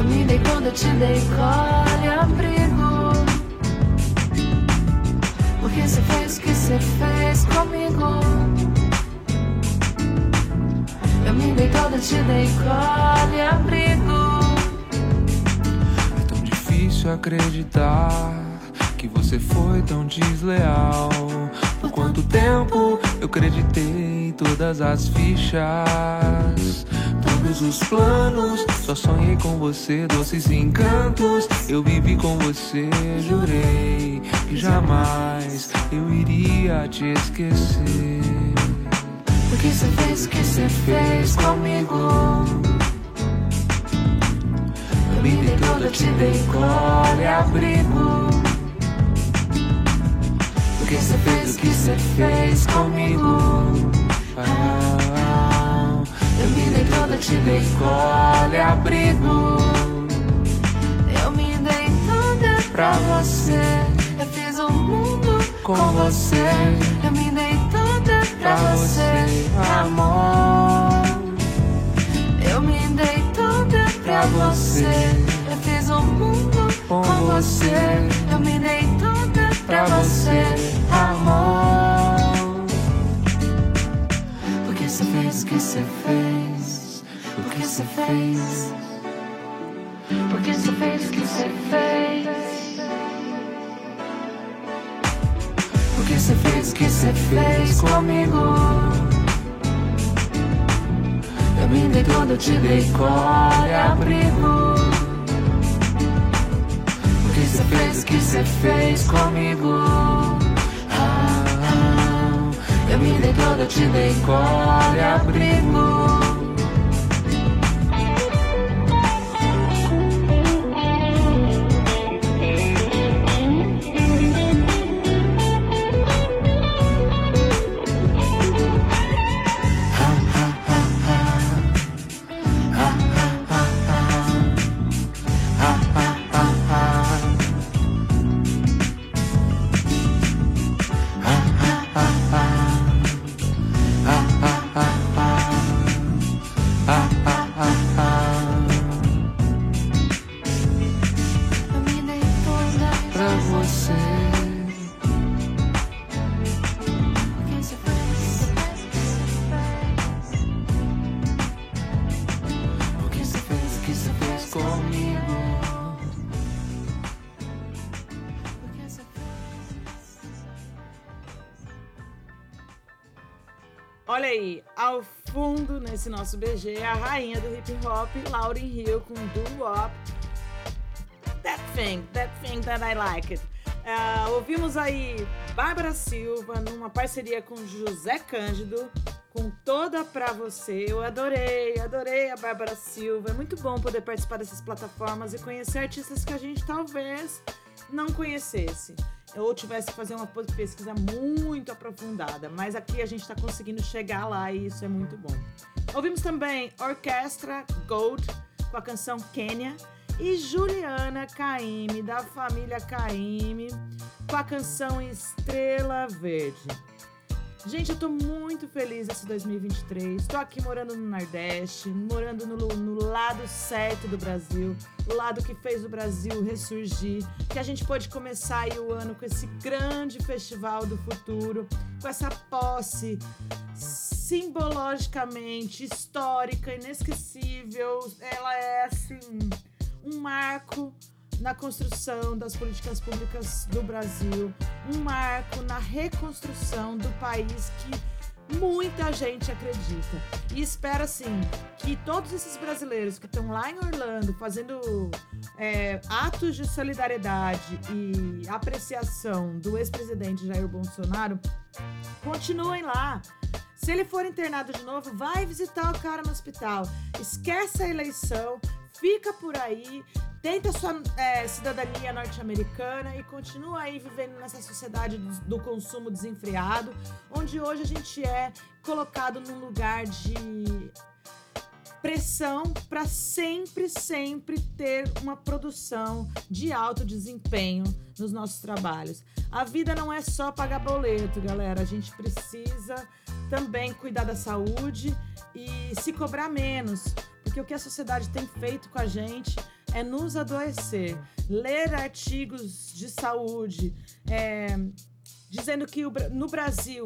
eu me dei quando eu te dei colo e abrigo, porque você fez o que você fez comigo. Eu me dei quando eu te dei colo e abrigo. É tão difícil acreditar que você foi tão desleal. Por quanto tempo eu acreditei em todas as fichas, todos os planos. Só sonhei com você, doces encantos. Eu vivi com você, jurei que jamais eu iria te esquecer. Porque você fez o que você fez comigo. Eu me dei toda, te dei cor e abrigo. Porque você fez o que você fez comigo. Ah, eu me dei toda, te dei colo e abrigo. Eu me dei toda pra você. Eu fiz um mundo com você. Eu me dei toda pra você, amor. Eu me dei toda pra você. Eu fiz um mundo com você. Eu me dei toda pra você, amor. Porque você fez o que você fez. Porque você fez. Porque você fez o que você fez. Porque você fez o que você fez comigo. Eu me dei todo, eu te dei cor e abrigo. Você fez o que você fez comigo. Ah, ah, eu me dei toda, eu te dei cor e abrigo. Olha aí, ao fundo, nesse nosso B G, a rainha do hip-hop, Lauryn Hill, com doo-wop. That thing, that thing that I like it. Uh, ouvimos aí Bárbara Silva, numa parceria com José Cândido, com Toda Pra Você. Eu adorei, adorei a Bárbara Silva. É muito bom poder participar dessas plataformas e conhecer artistas que a gente talvez não conhecesse, ou tivesse que fazer uma pesquisa muito aprofundada, mas aqui a gente está conseguindo chegar lá e isso é muito bom. Ouvimos também Orquestra Gold com a canção Quênia e Juliana Caymmi, da família Caymmi, com a canção Estrela Verde. Gente, eu tô muito feliz nesse dois mil e vinte e três, tô aqui morando no Nordeste, morando no, no lado certo do Brasil, o lado que fez o Brasil ressurgir, que a gente pôde começar aí o ano com esse grande festival do futuro, com essa posse simbologicamente histórica, inesquecível. Ela é assim um marco na construção das políticas públicas do Brasil, um marco na reconstrução do país que muita gente acredita. E espero, assim, que todos esses brasileiros que estão lá em Orlando fazendo é, atos de solidariedade e apreciação do ex-presidente Jair Bolsonaro continuem lá. Se ele for internado de novo, vai visitar o cara no hospital. Esquece a eleição, fica por aí, tenta sua é, cidadania norte-americana e continua aí vivendo nessa sociedade do, do consumo desenfreado, onde hoje a gente é colocado num lugar de pressão para sempre, sempre ter uma produção de alto desempenho nos nossos trabalhos. A vida não é só pagar boleto, galera. A gente precisa também cuidar da saúde e se cobrar menos, porque o que a sociedade tem feito com a gente é nos adoecer, ler artigos de saúde, é, dizendo que o, no Brasil,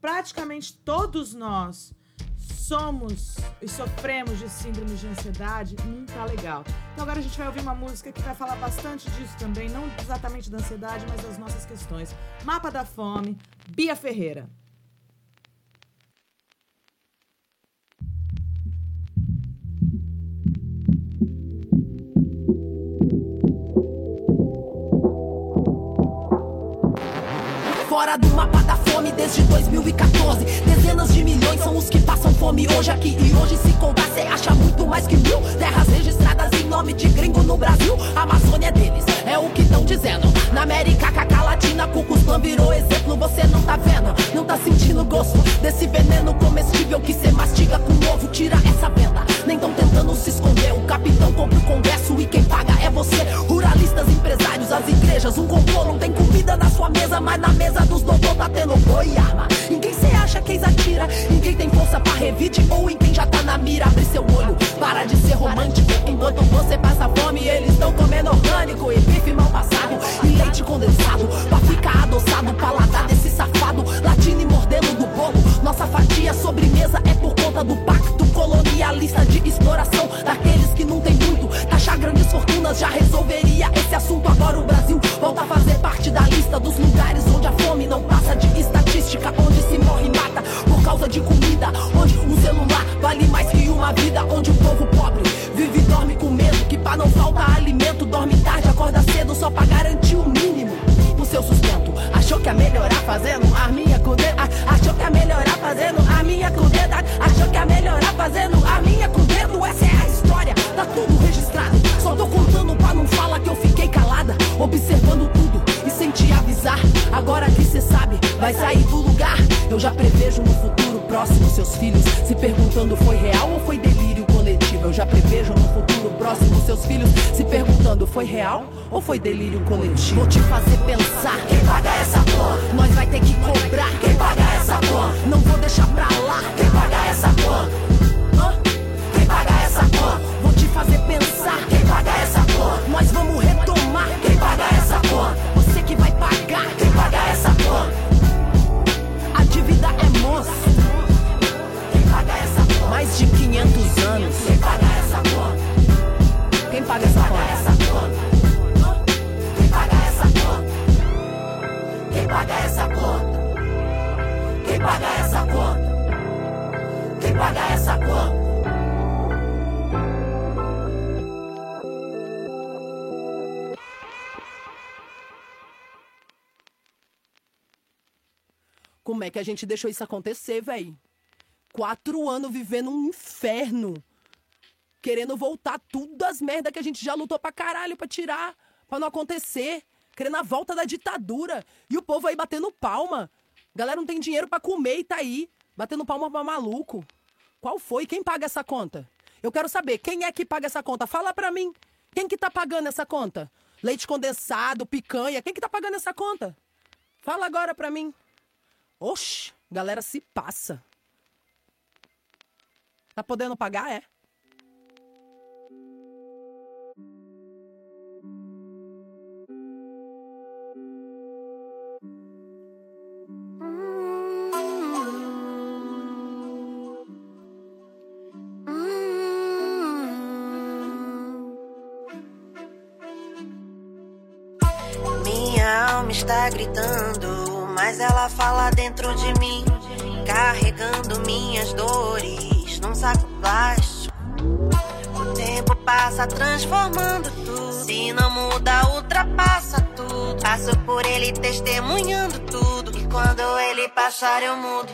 praticamente todos nós somos e sofremos de síndrome de ansiedade, não tá legal. Então agora a gente vai ouvir uma música que vai falar bastante disso também, não exatamente da ansiedade, mas das nossas questões. Mapa da Fome, Bia Ferreira. Fora do mapa da fome desde dois mil e catorze. Dezenas de milhões são os que passam fome hoje aqui. E hoje se contar cê acha muito mais que mil terras registradas em nome de gringo no Brasil. A Amazônia é deles, é o que tão dizendo. Na América, Cacá Latina, Cucuzlã virou exemplo. Você não tá vendo, não tá sentindo gosto desse veneno comestível que cê mastiga com ovo. Tira essa venda, nem tão tentando se esconder. O capitão compra o congresso e quem paga é você. Ruralistas, empresários, as igrejas, um complô. Não tem comida na sua mesa, mas na mesa dos doutor tá tendo boi e arma. Em quem cê acha que eles atira? Em quem tem força pra revide ou em quem já tá na mira? Abre seu olho, para de ser romântico. Enquanto você passa fome, eles tão comendo orgânico e bife mal passado e leite condensado, pra ficar adoçado o paladar desse safado, latindo e mordendo do bolo. Nossa fatia sobremesa é por conta do pacto colonialista de exploração daqueles que não tem muito. Taxar grandes fortunas já resolveria esse assunto. Agora o Brasil volta a fazer parte da lista dos lugares onde a fome não passa de estatística, onde se morre e mata por causa de comida, onde um celular vale mais que uma vida, onde o povo pobre vive e dorme com medo que pra não faltar alimento, dorme tarde, acorda cedo só pra garantir o mínimo pro seu sustento. Achou que ia melhorar fazendo arminha com o dedo? Achou que ia melhorar fazendo arminha com o dedo? Achou que ia melhorar fazendo arminha com o dedo? Essa é a história, tá tudo registrado. Só tô contando pra não falar que eu fiquei calada, observando tudo e sem te avisar. Agora que cê sabe, vai sair do lugar. Eu já prevejo no futuro próximo seus filhos se perguntando foi real ou foi delírio coletivo. Eu já prevejo no futuro próximo seus filhos se perguntando foi real ou foi delírio coletivo. Vou te fazer pensar, quem paga essa porra? Nós vai ter que cobrar, quem paga essa porra? Não vou deixar pra lá, quem paga essa porra? Hã? Quem paga essa porra? Vou te fazer pensar, quem paga essa porra? Nós vamos retomar, quem paga essa porra? Você que vai pagar, quem paga essa porra? A dívida é moça. Mais de quinhentos anos. Quem paga essa conta? Quem paga essa conta? Quem paga essa conta? Quem paga essa conta? Quem paga essa conta? Quem paga essa conta? Como é que a gente deixou isso acontecer, véi? Quatro anos vivendo um inferno. Querendo voltar tudo as merdas que a gente já lutou pra caralho pra tirar, pra não acontecer. Querendo a volta da ditadura. E o povo aí batendo palma. Galera não tem dinheiro pra comer e tá aí batendo palma pra maluco. Qual foi? Quem paga essa conta? Eu quero saber, quem é que paga essa conta? Fala pra mim. Quem que tá pagando essa conta? Leite condensado, picanha. Quem que tá pagando essa conta? Fala agora pra mim. Oxi, galera se passa. Tá podendo pagar, é? Minha alma está gritando, mas ela fala dentro de mim, carregando minhas dores num saco plástico. O tempo passa transformando tudo. Se não muda, ultrapassa tudo. Passo por ele testemunhando tudo. E quando ele passar, eu mudo.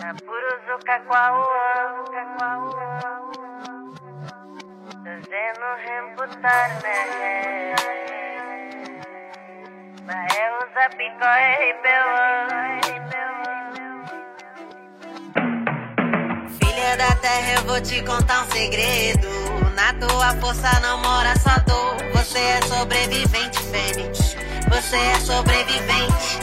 Na puruzuca quauã, fazendo reputar, né? Mas eu uso a picoé e pelão. Da terra eu vou te contar um segredo. Na tua força não mora só dor. Você é sobrevivente, Fênix. Você é sobrevivente.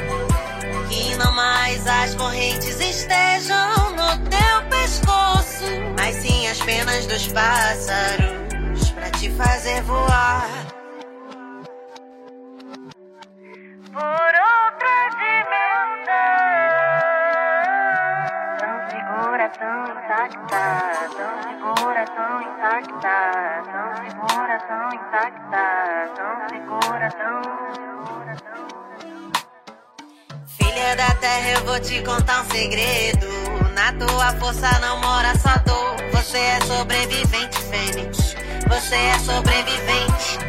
Que não mais as correntes estejam no teu pescoço, mas sim as penas dos pássaros pra te fazer voar por outra dimensão. Tão segura, tão intacta, tão segura, tão intacta, tão segura, tão intacta, tão segura, tão... Filha da terra, eu vou te contar um segredo. Na tua força não mora só dor. Você é sobrevivente, Fênix. Você é sobrevivente.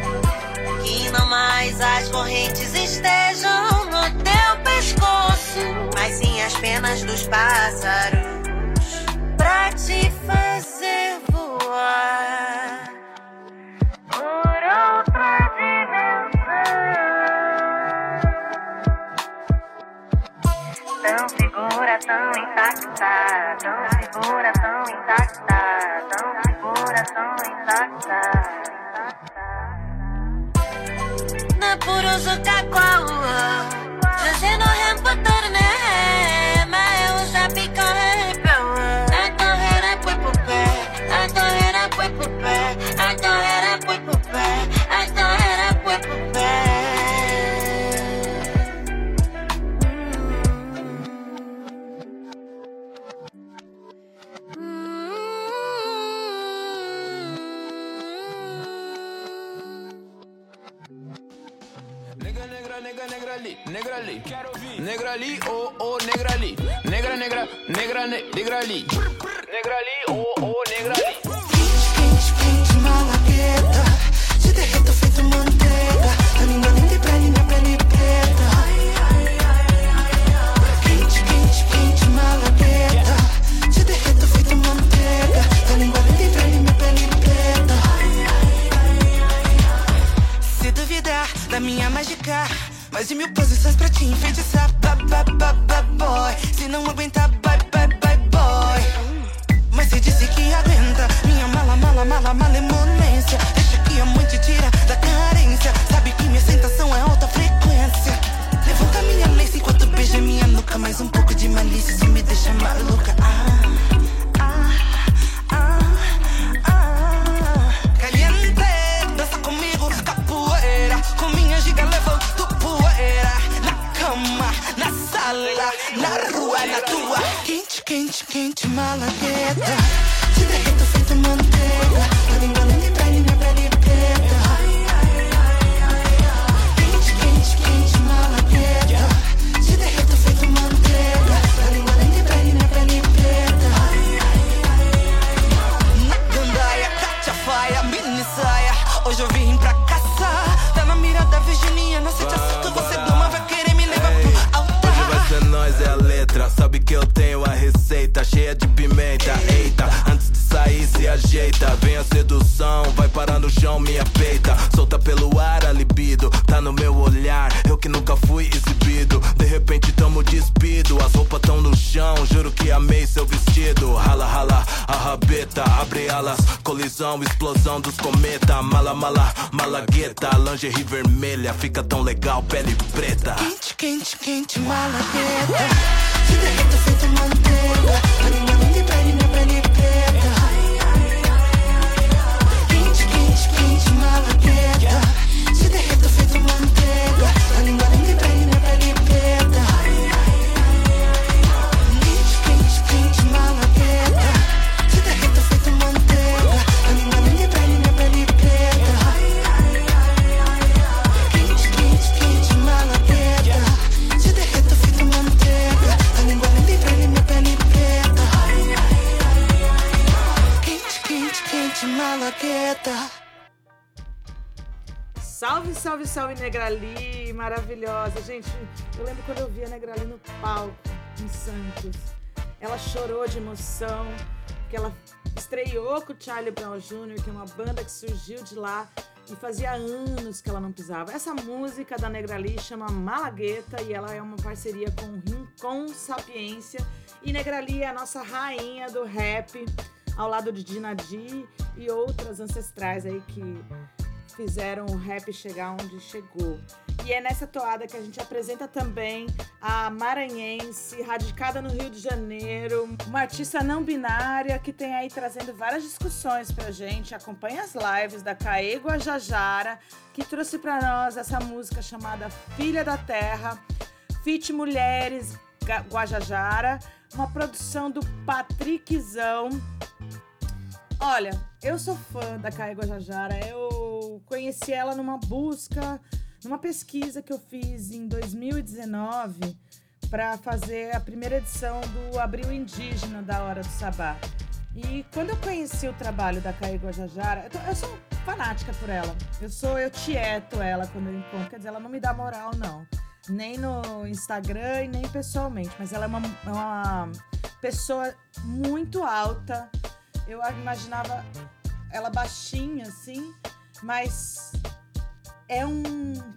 Que não mais as correntes estejam no teu pescoço, mas sim as penas dos pássaros pra te fazer voar por outra dimensão. Tão segura, tão intacta, tão segura, tão intacta, tão segura, tão intacta. Na puruzu kakau, você não reemputou, né? Mas eu usa picanha. A torreira põe pro pé, a torreira põe pro pé, a torreira põe pro pé, a torreira põe pro Negrali, Negrali, oh oh Negrali, negra negra, negra Negrali, Negrali, oh oh Negrali. Quente, quente, quente, malagueta, se derreta feito manteiga, tá me enganando de pele, minha pele preta. Quente, quente, quente, malagueta, se derreta feito manteiga, tá me enganando de pele, minha pele preta. Se duvidar da minha mágica, mais de mil posições pra te enfeitiçar, ba, ba, ba, ba, boy. Se não aguentar, bye, bye, bye, boy. Mas você disse que aguenta minha mala, mala, mala, malemonência. Deixa que a mãe te tira da carência. Sabe que minha sensação é alta frequência. Levanta minha lace enquanto beija minha nuca. Mais um pouco de malícia, isso me deixa maluca. Ah, na rua, na tua. Quente, quente, quente, malagueta, te derreto feito manteiga, tá me enganando de pele, minha pele preta. Quente, quente, quente, malagueta, te derreto feito manteiga, tá me enganando de pele, minha pele preta. Na gandaia, Katia Faia, mini saia, hoje eu vim pra caçar. Tá na mira da Virginia, não se te assusta, você doma, vai querer me levar pro alto. Nós é a letra, sabe que eu tenho a receita cheia de pimenta, eita. Antes de sair se ajeita, vem a sedução, vai parar no chão minha peita. Solta pelo ar a libido, tá no meu olhar, eu que nunca fui exibido. De repente tamo despido, as roupas tão no chão, juro que amei seu vestido. Rala, rala, a rabeta, abre alas, colisão, explosão dos cometa. Mala, mala, malagueta, lingerie vermelha, fica tão legal, pele preta. Quente, quente, quente, malagueta. Se derreto feito manteiga, tá me enganando de pele, minha pele preta. Quente, quente, quente, malagueta, se derreto feito manteiga, tá me enganando de pele, minha pele preta. Quente, quente, quente, malagueta, se derreto feito manteiga, tá me enganando de pele, minha pele preta. Quente, quente, quente, malagueta, se derreto feito manteiga, tá me enganando de pele, minha pele preta. Quente, quente, quente, malagueta. Salve, salve, salve, Negrali, maravilhosa. Gente, eu lembro quando eu vi a Negrali no palco, em Santos. Ela chorou de emoção, porque ela estreou com o Charlie Brown Júnior, que é uma banda que surgiu de lá, e fazia anos que ela não pisava. Essa música da Negrali chama Malagueta, e ela é uma parceria com Rincon Sapiência. E Negrali é a nossa rainha do rap, ao lado de Dinadi e outras ancestrais aí que fizeram o rap chegar onde chegou. E é nessa toada que a gente apresenta também a maranhense, radicada no Rio de Janeiro, uma artista não binária que tem aí trazendo várias discussões pra gente. Acompanha as lives da Caê Guajajara, que trouxe pra nós essa música chamada Filha da Terra, feat Mulheres Guajajara, uma produção do Patrickzão. Olha, eu sou fã da Caê Guajajara, eu conheci ela numa busca... Numa pesquisa que eu fiz em dois mil e dezenove para fazer a primeira edição do Abril Indígena da Hora do Sabá. E quando eu conheci o trabalho da Caê Guajajara, eu, tô, eu sou fanática por ela. Eu sou, eu tieto ela quando eu encontro. Quer dizer, ela não me dá moral, não. Nem no Instagram e nem pessoalmente. Mas ela é uma, uma pessoa muito alta. Eu imaginava ela baixinha, assim, mas... É um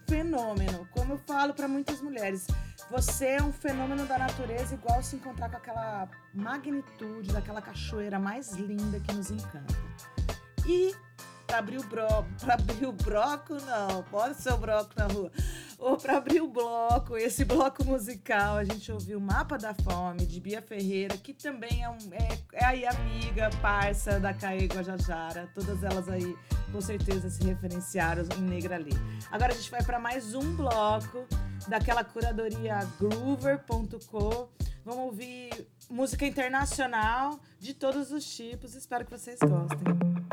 fenômeno, como eu falo para muitas mulheres, você é um fenômeno da natureza igual se encontrar com aquela magnitude daquela cachoeira mais linda que nos encanta. E para abrir o broco, para abrir o broco não, pode ser o broco na rua, ou para abrir o bloco, esse bloco musical, a gente ouviu o Mapa da Fome, de Bia Ferreira, que também é, um, é, é aí amiga, parça da Caê Guajajara, todas elas aí com certeza se referenciaram em Negrali. Agora a gente vai para mais um bloco daquela curadoria Groover ponto co, vamos ouvir música internacional de todos os tipos, espero que vocês gostem. No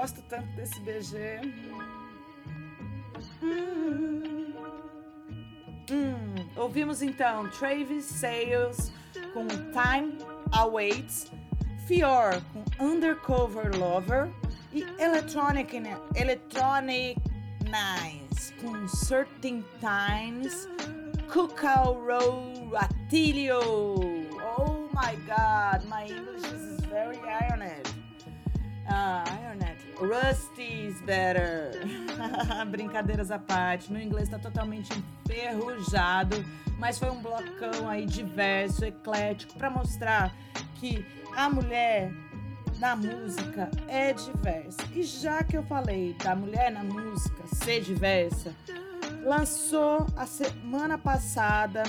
gosto tanto desse B G. Hum. Hum. Ouvimos então Travis Sales com Time Awaits, Fior com Undercover Lover e Electronic, Electronic Nights com Certain Times, Cucaro Atilio. Oh my god, my English is very ironed. Ah, ironed. Rusty is better. Brincadeiras à parte, meu inglês está totalmente enferrujado, mas foi um blocão aí diverso, eclético, para mostrar que a mulher na música é diversa. E já que eu falei da mulher na música ser diversa, lançou a semana passada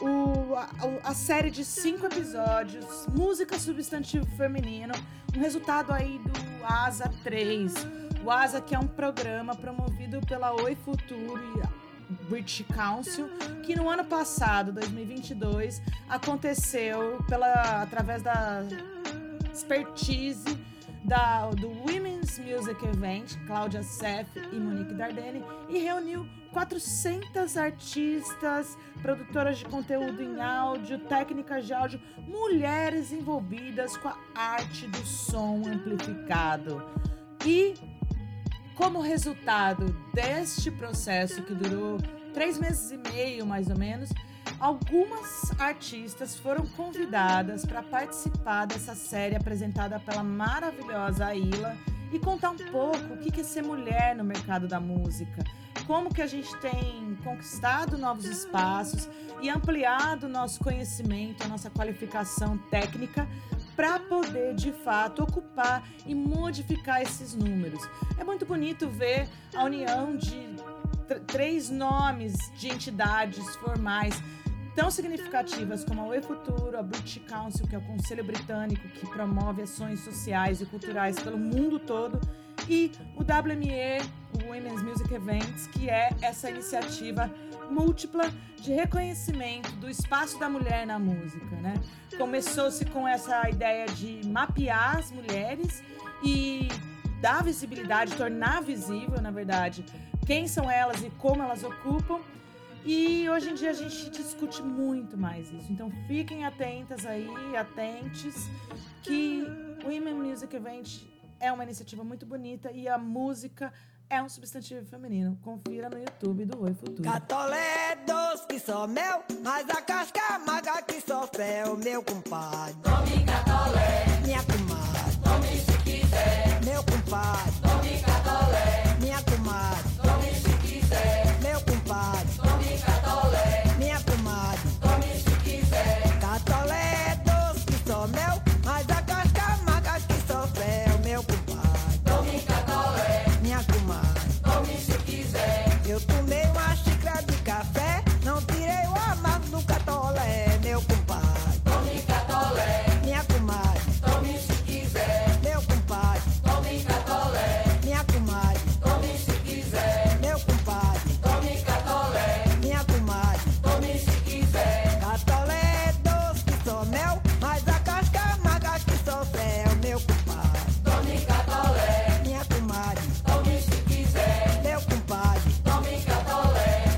o, a, a série de cinco episódios, Música Substantivo Feminino, um resultado aí do Asa três. O Asa, que é um programa promovido pela Oi Futuro e a British Council, que no ano passado, dois mil e vinte e dois, aconteceu pela, através da expertise da, do Women's Music Event, Cláudia Seff e Monique Dardenne, e reuniu quatrocentas artistas, produtoras de conteúdo em áudio, técnicas de áudio, mulheres envolvidas com a arte do som amplificado. E como resultado deste processo, que durou três meses e meio, mais ou menos, algumas artistas foram convidadas para participar dessa série apresentada pela maravilhosa Aila e contar um pouco o que é ser mulher no mercado da música, como que a gente tem conquistado novos espaços e ampliado o nosso conhecimento, a nossa qualificação técnica, para poder, de fato, ocupar e modificar esses números. É muito bonito ver a união de tr- três nomes de entidades formais tão significativas como a Oi Futuro, a British Council, que é o Conselho Britânico que promove ações sociais e culturais pelo mundo todo, e o W M E, o Women's Music Events, que é essa iniciativa múltipla de reconhecimento do espaço da mulher na música, né? Começou-se com essa ideia de mapear as mulheres e dar visibilidade, tornar visível, na verdade, quem são elas e como elas ocupam. E hoje em dia a gente discute muito mais isso. Então fiquem atentas aí, atentes, que o Women Music Event é uma iniciativa muito bonita e a música é um substantivo feminino. Confira no YouTube do Oi Futuro. Catolé é doce que só mel, mas a casca é magra que só fel. Meu compadre, tome catolé. Minha comadre, tome se quiser. Meu compadre, tome catolé. Minha comadre, tome se quiser. Meu compadre, tome catolé. Minha comadre, tome se quiser. Catolé é doce que só mel, mas a casca é magra que só fel. Meu compadre, tome catolé. Tome se quiser. Eu tomei uma xícara de café, não tirei o amargo do catolé. Meu compadre, tome catolé. Minha comadre, tome se quiser. Meu compadre, tome catolé. Minha comadre, tome se quiser. Meu compadre, tome catolé. Minha comadre, tome se quiser. Catolé é doce que só mel, mas a casca é magra que só fel. Meu compadre, tome catolé.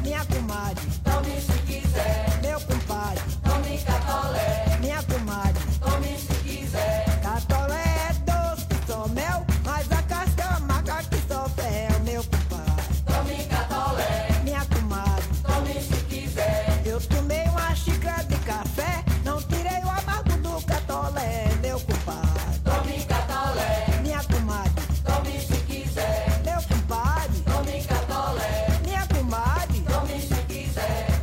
Minha comadre, tome se quiser. Meu compadre, tome catolé. Minha comadre, tome se quiser. Meu compadre, tome catolé. Minha comadre, tome se quiser. Catolé é doce que só mel, mas a casca é magra que só fel. Meu compadre, tome catolé. Minha comadre, tome se quiser. Eu tomei uma xícara de café, não tirei o amargo do catolé. Meu compadre, tome catolé. Minha comadre, tome se quiser. Meu compadre, tome catolé. Minha comadre, tome se quiser. Meu compadre,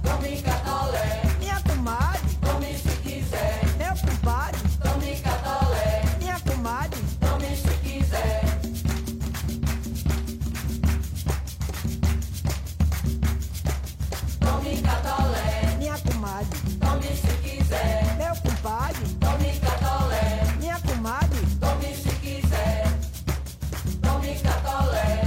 tome catolé. Minha comadre, tome se quiser. Meu compadre, tome catolé. Minha comadre, tome se quiser. Tome catolé. Minha comadre, tome se quiser. Meu compadre, tome catolé. Minha comadre, tome se quiser. Tome catolé.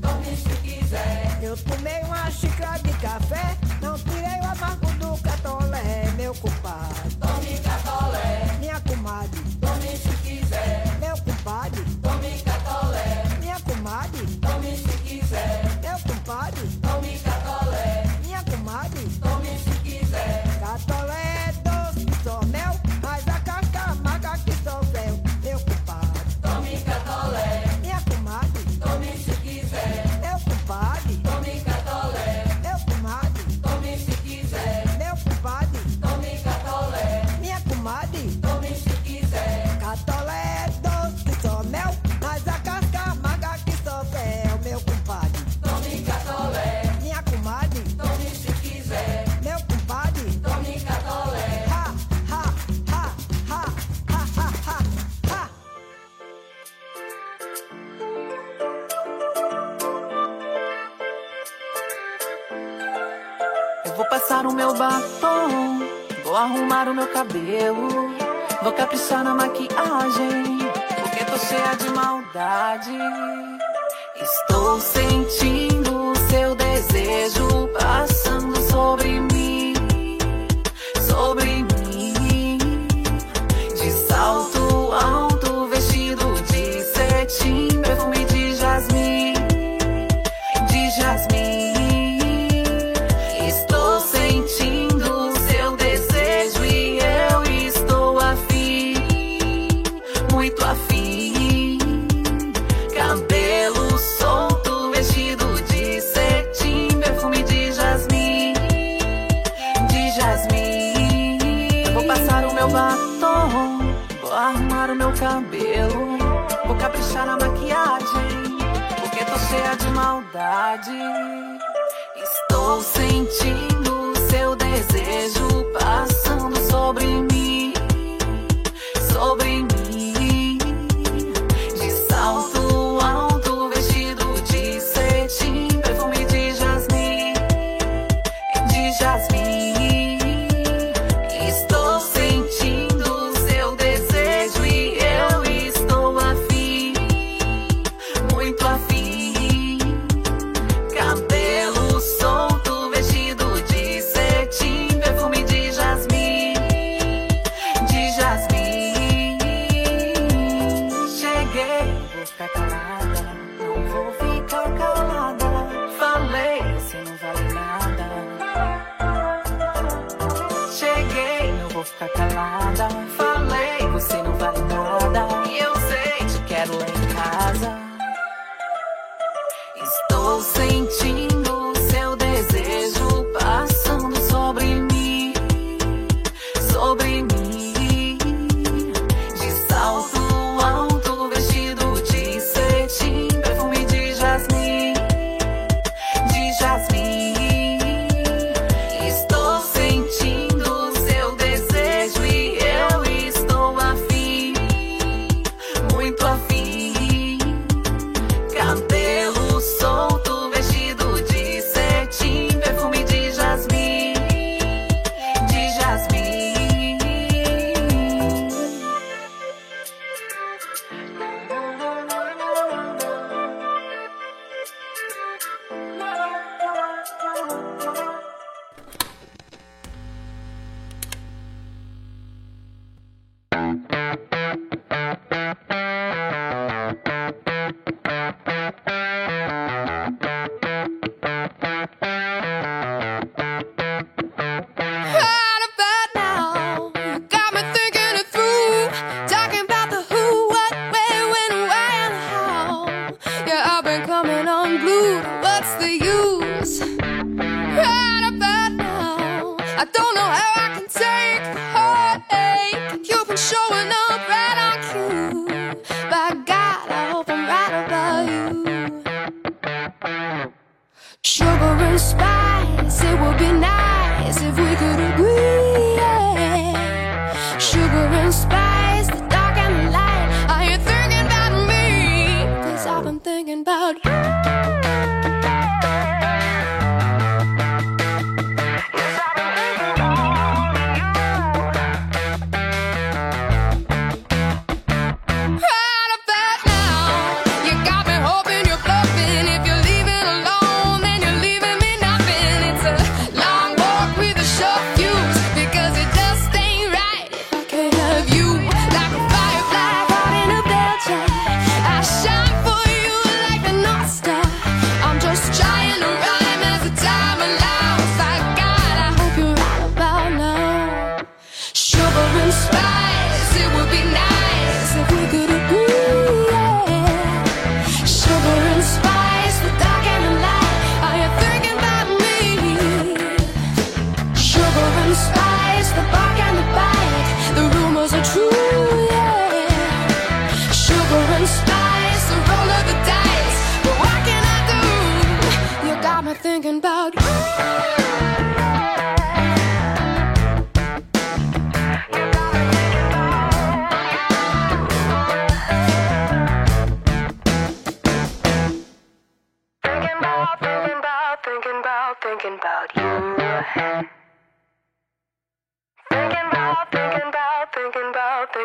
Tome se quiser. Eu tomei uma xícara de café, não tirei o amargo do catolé. Meu compadre, tome catolé. Minha comadre, tome se quiser. Meu compadre, passar o meu batom, vou arrumar o meu cabelo, vou caprichar na maquiagem, porque tô cheia de maldade. Estou sentindo o seu desejo passando sobre mim, sobre mim, de salto alto, vestido de cetim, perfume de jasmim, de jasmim. Cabelo, vou caprichar na maquiagem, porque tô cheia de maldade. Estou sentindo o seu desejo passando sobre mim, sobre mim, de salto alto, vestido de cetim, perfume de jasmim, de jasmim. Estou sentindo o seu desejo e eu estou afim,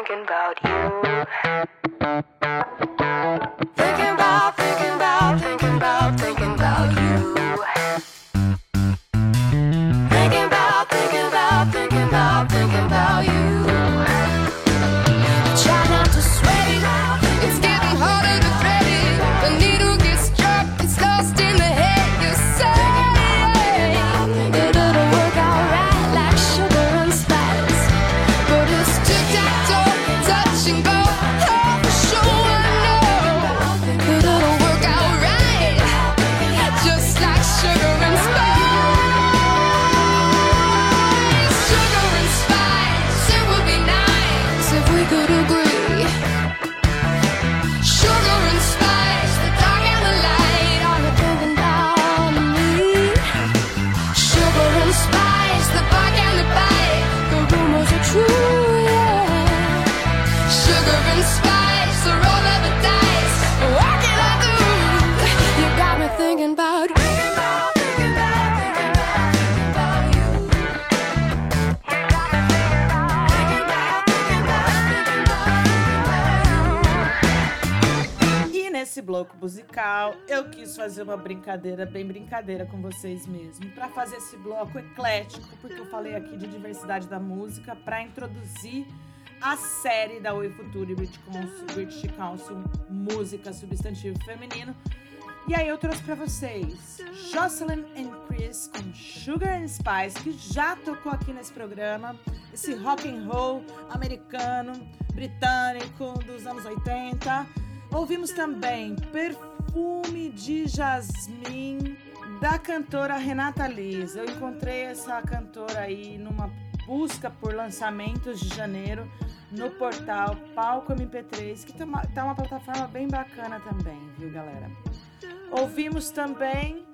thinking about you. Thinking about, thinking about, thinking about, thinking about you. Thinking about, thinking about, thinking about, thinking about you. Try not to sweat it, it's getting harder to thread it. The needle gets struck, it's lost in the head. You're saying it doesn't work out right like sugar and spice, but it's tic-tac-toe, touch and go. Oh, for sure I know it doesn't work out right, just like sugar and spice. Sugar and spice, it would be nice if we could agree. Sugar and spice, the dark and the light are you thinking about me? Sugar and spice, the bark and the bite, the rumors are true, yeah. Sugar and spice, the roll of the dice, what can I do? You got me thinking about, thinking about, thinking about, thinking about, thinking about you. You got me thinking about, thinking about, thinking about, thinking about, thinking about you. E nesse bloco musical, eu quis fazer uma brincadeira, bem brincadeira com vocês mesmo, para fazer esse bloco eclético, porque eu falei aqui de diversidade da música, para introduzir a série da Oi Futuro e British Council, British Council Música Substantivo Feminino. E aí eu trouxe para vocês Jocelyn and Chris com Sugar and Spice, que já tocou aqui nesse programa, esse rock and roll americano, britânico dos anos oitenta. Ouvimos também Perfume de Jasmim, da cantora Renata Liz. Eu encontrei essa cantora aí numa busca por lançamentos de janeiro no portal Palco M P três, que tá uma, tá uma plataforma bem bacana também, viu, galera? Ouvimos também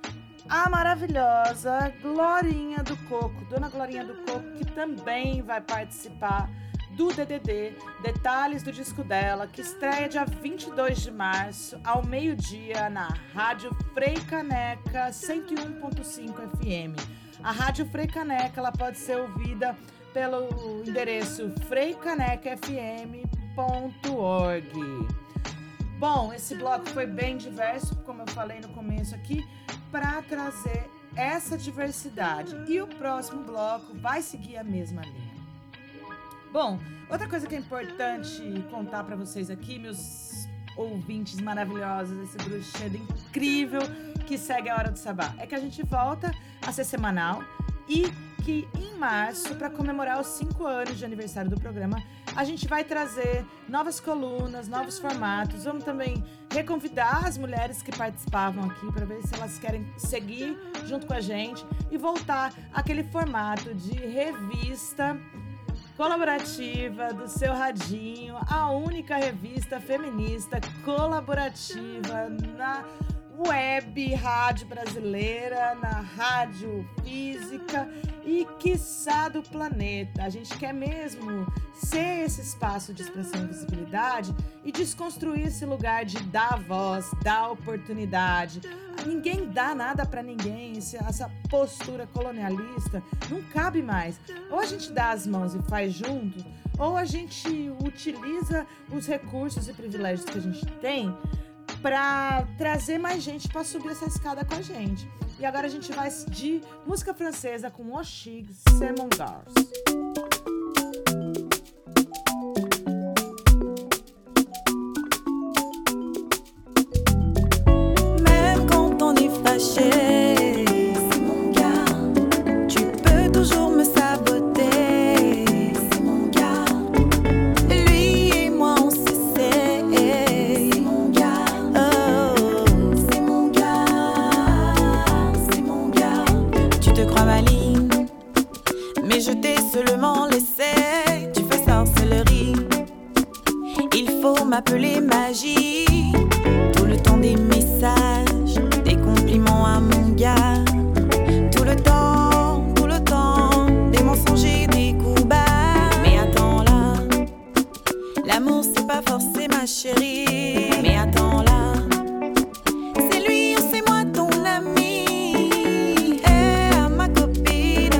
a maravilhosa Glorinha do Coco, Dona Glorinha do Coco, que também vai participar do D D D, detalhes do disco dela, que estreia dia vinte e dois de março, ao meio-dia, na Rádio Frei Caneca cento e um ponto cinco F M. A Rádio Frei Caneca, ela pode ser ouvida pelo endereço frei caneca f m ponto org. Bom, esse bloco foi bem diverso, como eu falei no começo aqui, para trazer essa diversidade. E o próximo bloco vai seguir a mesma linha. Bom, outra coisa que é importante contar pra vocês aqui, meus ouvintes maravilhosos, esse bruxedo incrível que segue a Hora do Sabá, é que a gente volta a ser semanal e que em março, pra comemorar os cinco anos de aniversário do programa, a gente vai trazer novas colunas, novos formatos. Vamos também reconvidar as mulheres que participavam aqui pra ver se elas querem seguir junto com a gente e voltar àquele formato de revista colaborativa do seu radinho, a única revista feminista colaborativa na web rádio brasileira, na rádio física e, quiçá, do planeta. A gente quer mesmo ser esse espaço de expressão e visibilidade e desconstruir esse lugar de dar voz, dar oportunidade. Ninguém dá nada pra ninguém, essa postura colonialista não cabe mais. Ou a gente dá as mãos e faz junto, ou a gente utiliza os recursos e privilégios que a gente tem para trazer mais gente para subir essa escada com a gente. E agora a gente vai de música francesa com Oshig Simon Gars. M'appeler magie, tout le temps des messages, des compliments à mon gars, tout le temps, tout le temps, des mensonges et des coups bas. Mais attends là, l'amour c'est pas forcé ma chérie. Mais attends là, c'est lui ou c'est moi ton ami. Eh, à ma copine,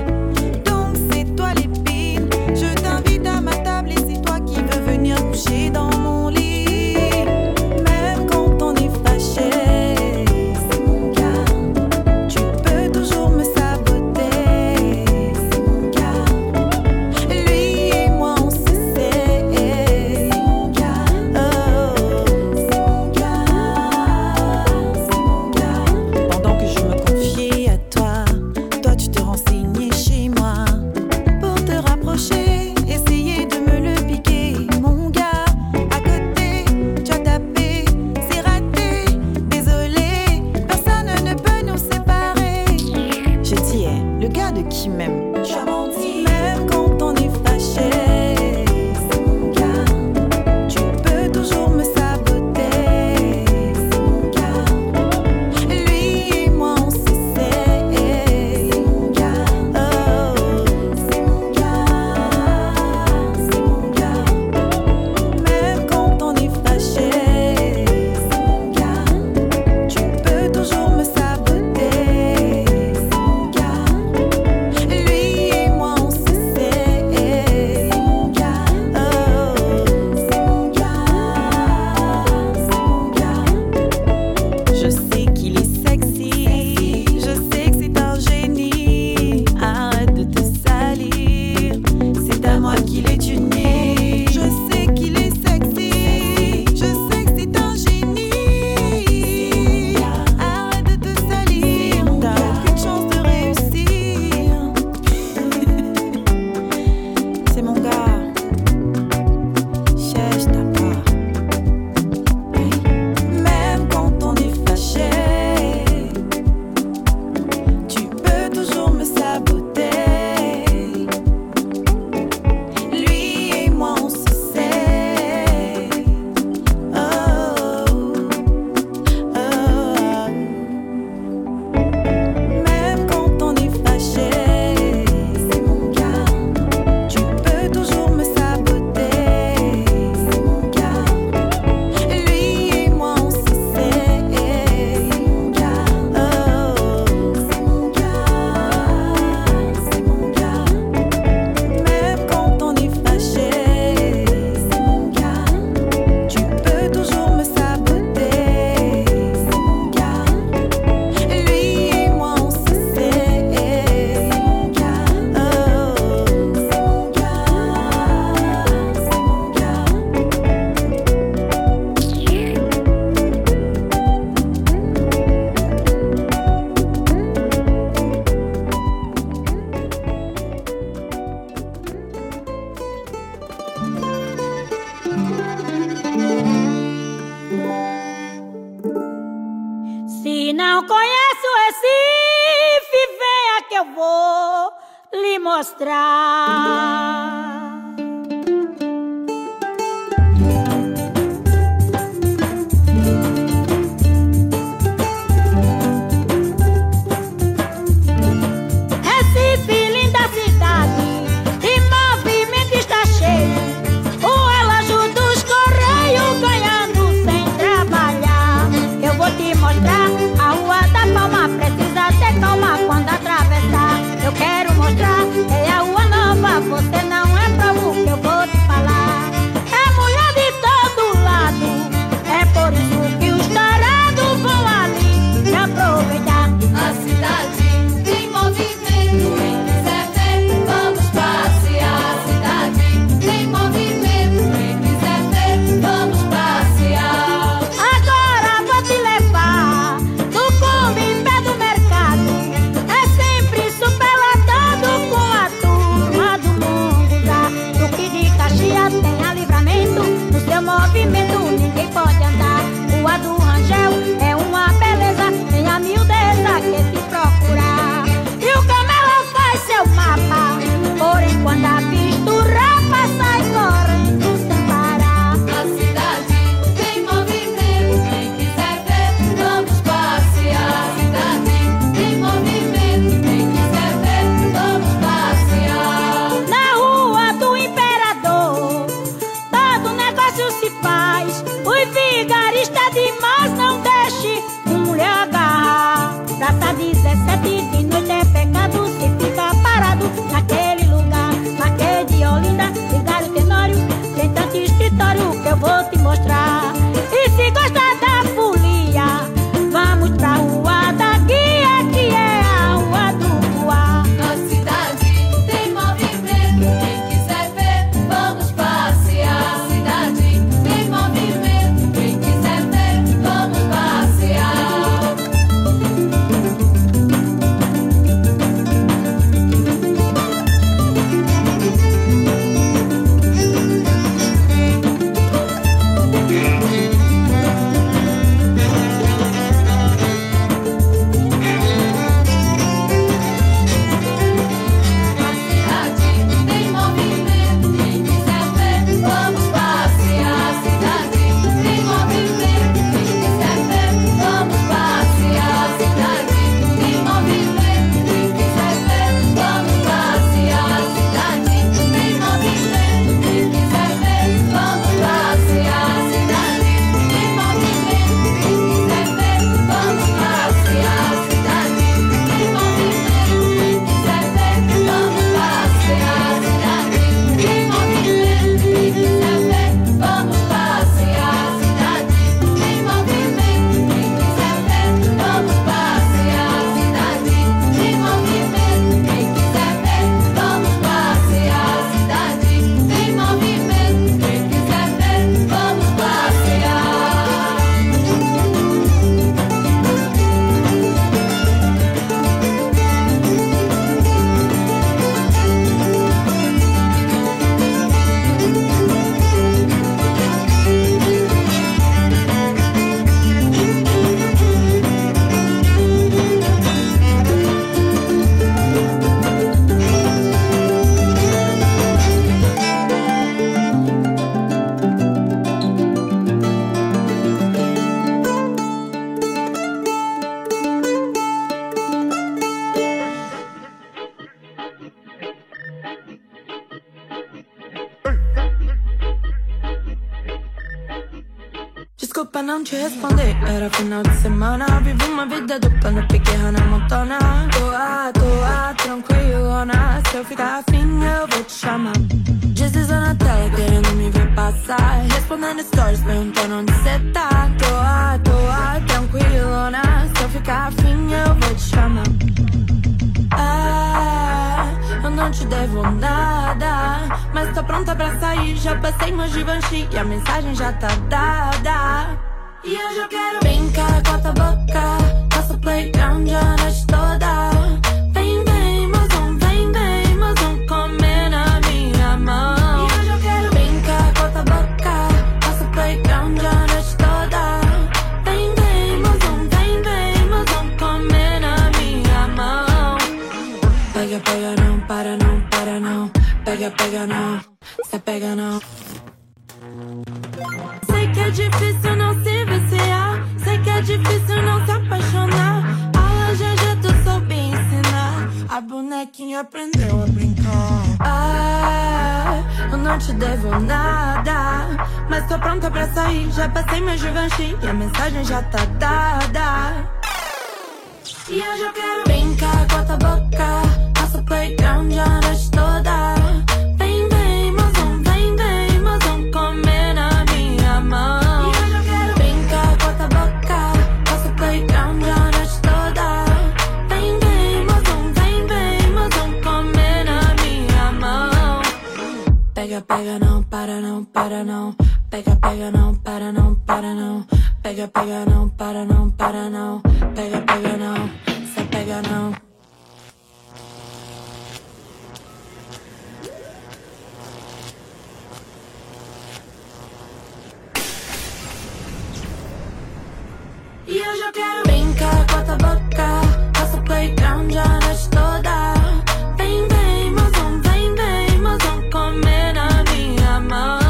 donc c'est toi l'épine. Je t'invite à ma table et c'est toi qui veux venir Não conhece o Recife, venha que eu vou lhe mostrar. Não te responder, era final de semana. Vivo uma vida dupla no pique, na montona. Toa, toa, tranquilona. Se eu ficar afim, eu vou te chamar. Deslizou na tela, querendo me ver passar. Respondendo stories, perguntando onde cê tá. Toa, toa, tranquilona. Se eu ficar afim, eu vou te chamar. Ah, eu não te devo nada, mas tô pronta pra sair. Já passei meu Givenchy e a mensagem já tá dada. E eu já quero brincar, corta a boca, passa playground a noite toda. Vem, vem, mozão, vem, vem, mozão, comer na minha mão. E eu já quero brincar, corta a boca, passa playground a noite toda. Vem, vem, mozão, vem, vem, mozão. não para, não para, não. Pega, pega, não. Se apega, não. Sei que é difícil não se viciar. Sei que é difícil não se apaixonar. Aula já já tu soube ensinar. A bonequinha aprendeu a brincar. Ah, eu não te devo nada, mas tô pronta pra sair. Já passei meu Givenchy e a mensagem já tá dada. E eu já quero brincar, corta a boca. Nosso playground já nasce toda. Vem, vem, mozão, vem, vem, mozão, comer na minha mão. E eu já quero brincar, corta a boca. Nosso playground já nasce toda. Vem, vem, mozão, vem, vem, mozão, comer na minha mão. Pega, pega, não, para, não, para, não. Pega, pega, não, para, não, para, não. Pega, pega, não, para, não, para, não. Pega, pega, não, se pega, não. E eu já quero brincar, corta a boca. Passa o playground já a noite toda. Vem, vem, mozão, vem, vem, mozão, comer na minha mão.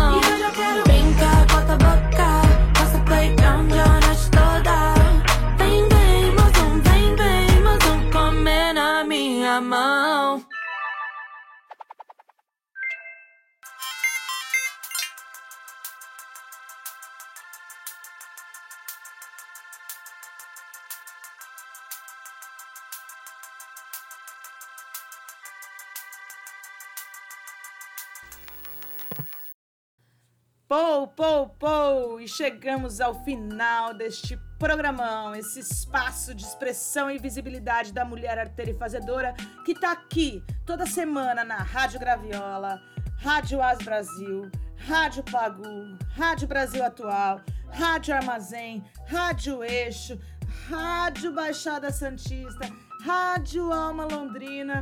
Pou, pou, pou! E chegamos ao final deste programão, esse espaço de expressão e visibilidade da mulher arteira e fazedora que tá aqui toda semana na Rádio Graviola, Rádio As Brasil, Rádio Pagu, Rádio Brasil Atual, Rádio Armazém, Rádio Eixo, Rádio Baixada Santista, Rádio Alma Londrina,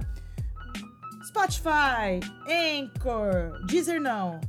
Spotify, Anchor, Deezer não,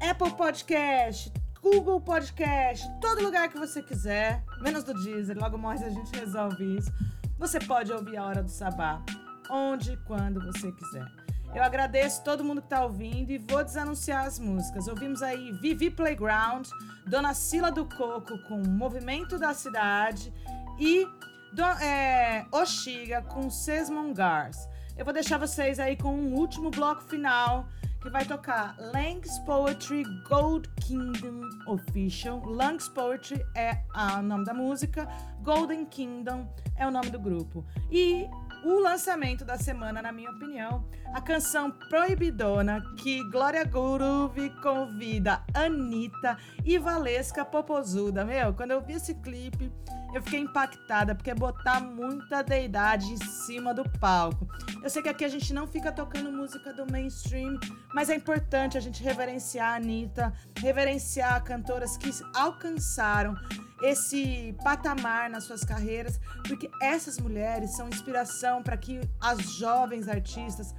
Apple Podcast, Google Podcast, todo lugar que você quiser, menos do Deezer, logo mais a gente resolve isso. Você pode ouvir a Hora do Sabá, onde e quando você quiser. Eu agradeço todo mundo que está ouvindo e vou desanunciar as músicas. Ouvimos aí Vivi Playground, Dona Sila do Coco com Movimento da Cidade e do, é, Oxiga com Sesmongars. Eu vou deixar vocês aí com um último bloco final, que vai tocar Lang's Poetry Gold Kingdom Official. Lang's Poetry é o nome da música, Golden Kingdom é o nome do grupo. E o lançamento da semana, na minha opinião, a canção Proibidona, que Glória Groove convida Anitta e Valesca Popozuda. Meu, quando eu vi esse clipe, eu fiquei impactada, porque é botar muita deidade em cima do palco. Eu sei que aqui a gente não fica tocando música do mainstream, mas é importante a gente reverenciar a Anitta, reverenciar cantoras que alcançaram esse patamar nas suas carreiras, porque essas mulheres são inspiração para que as jovens artistas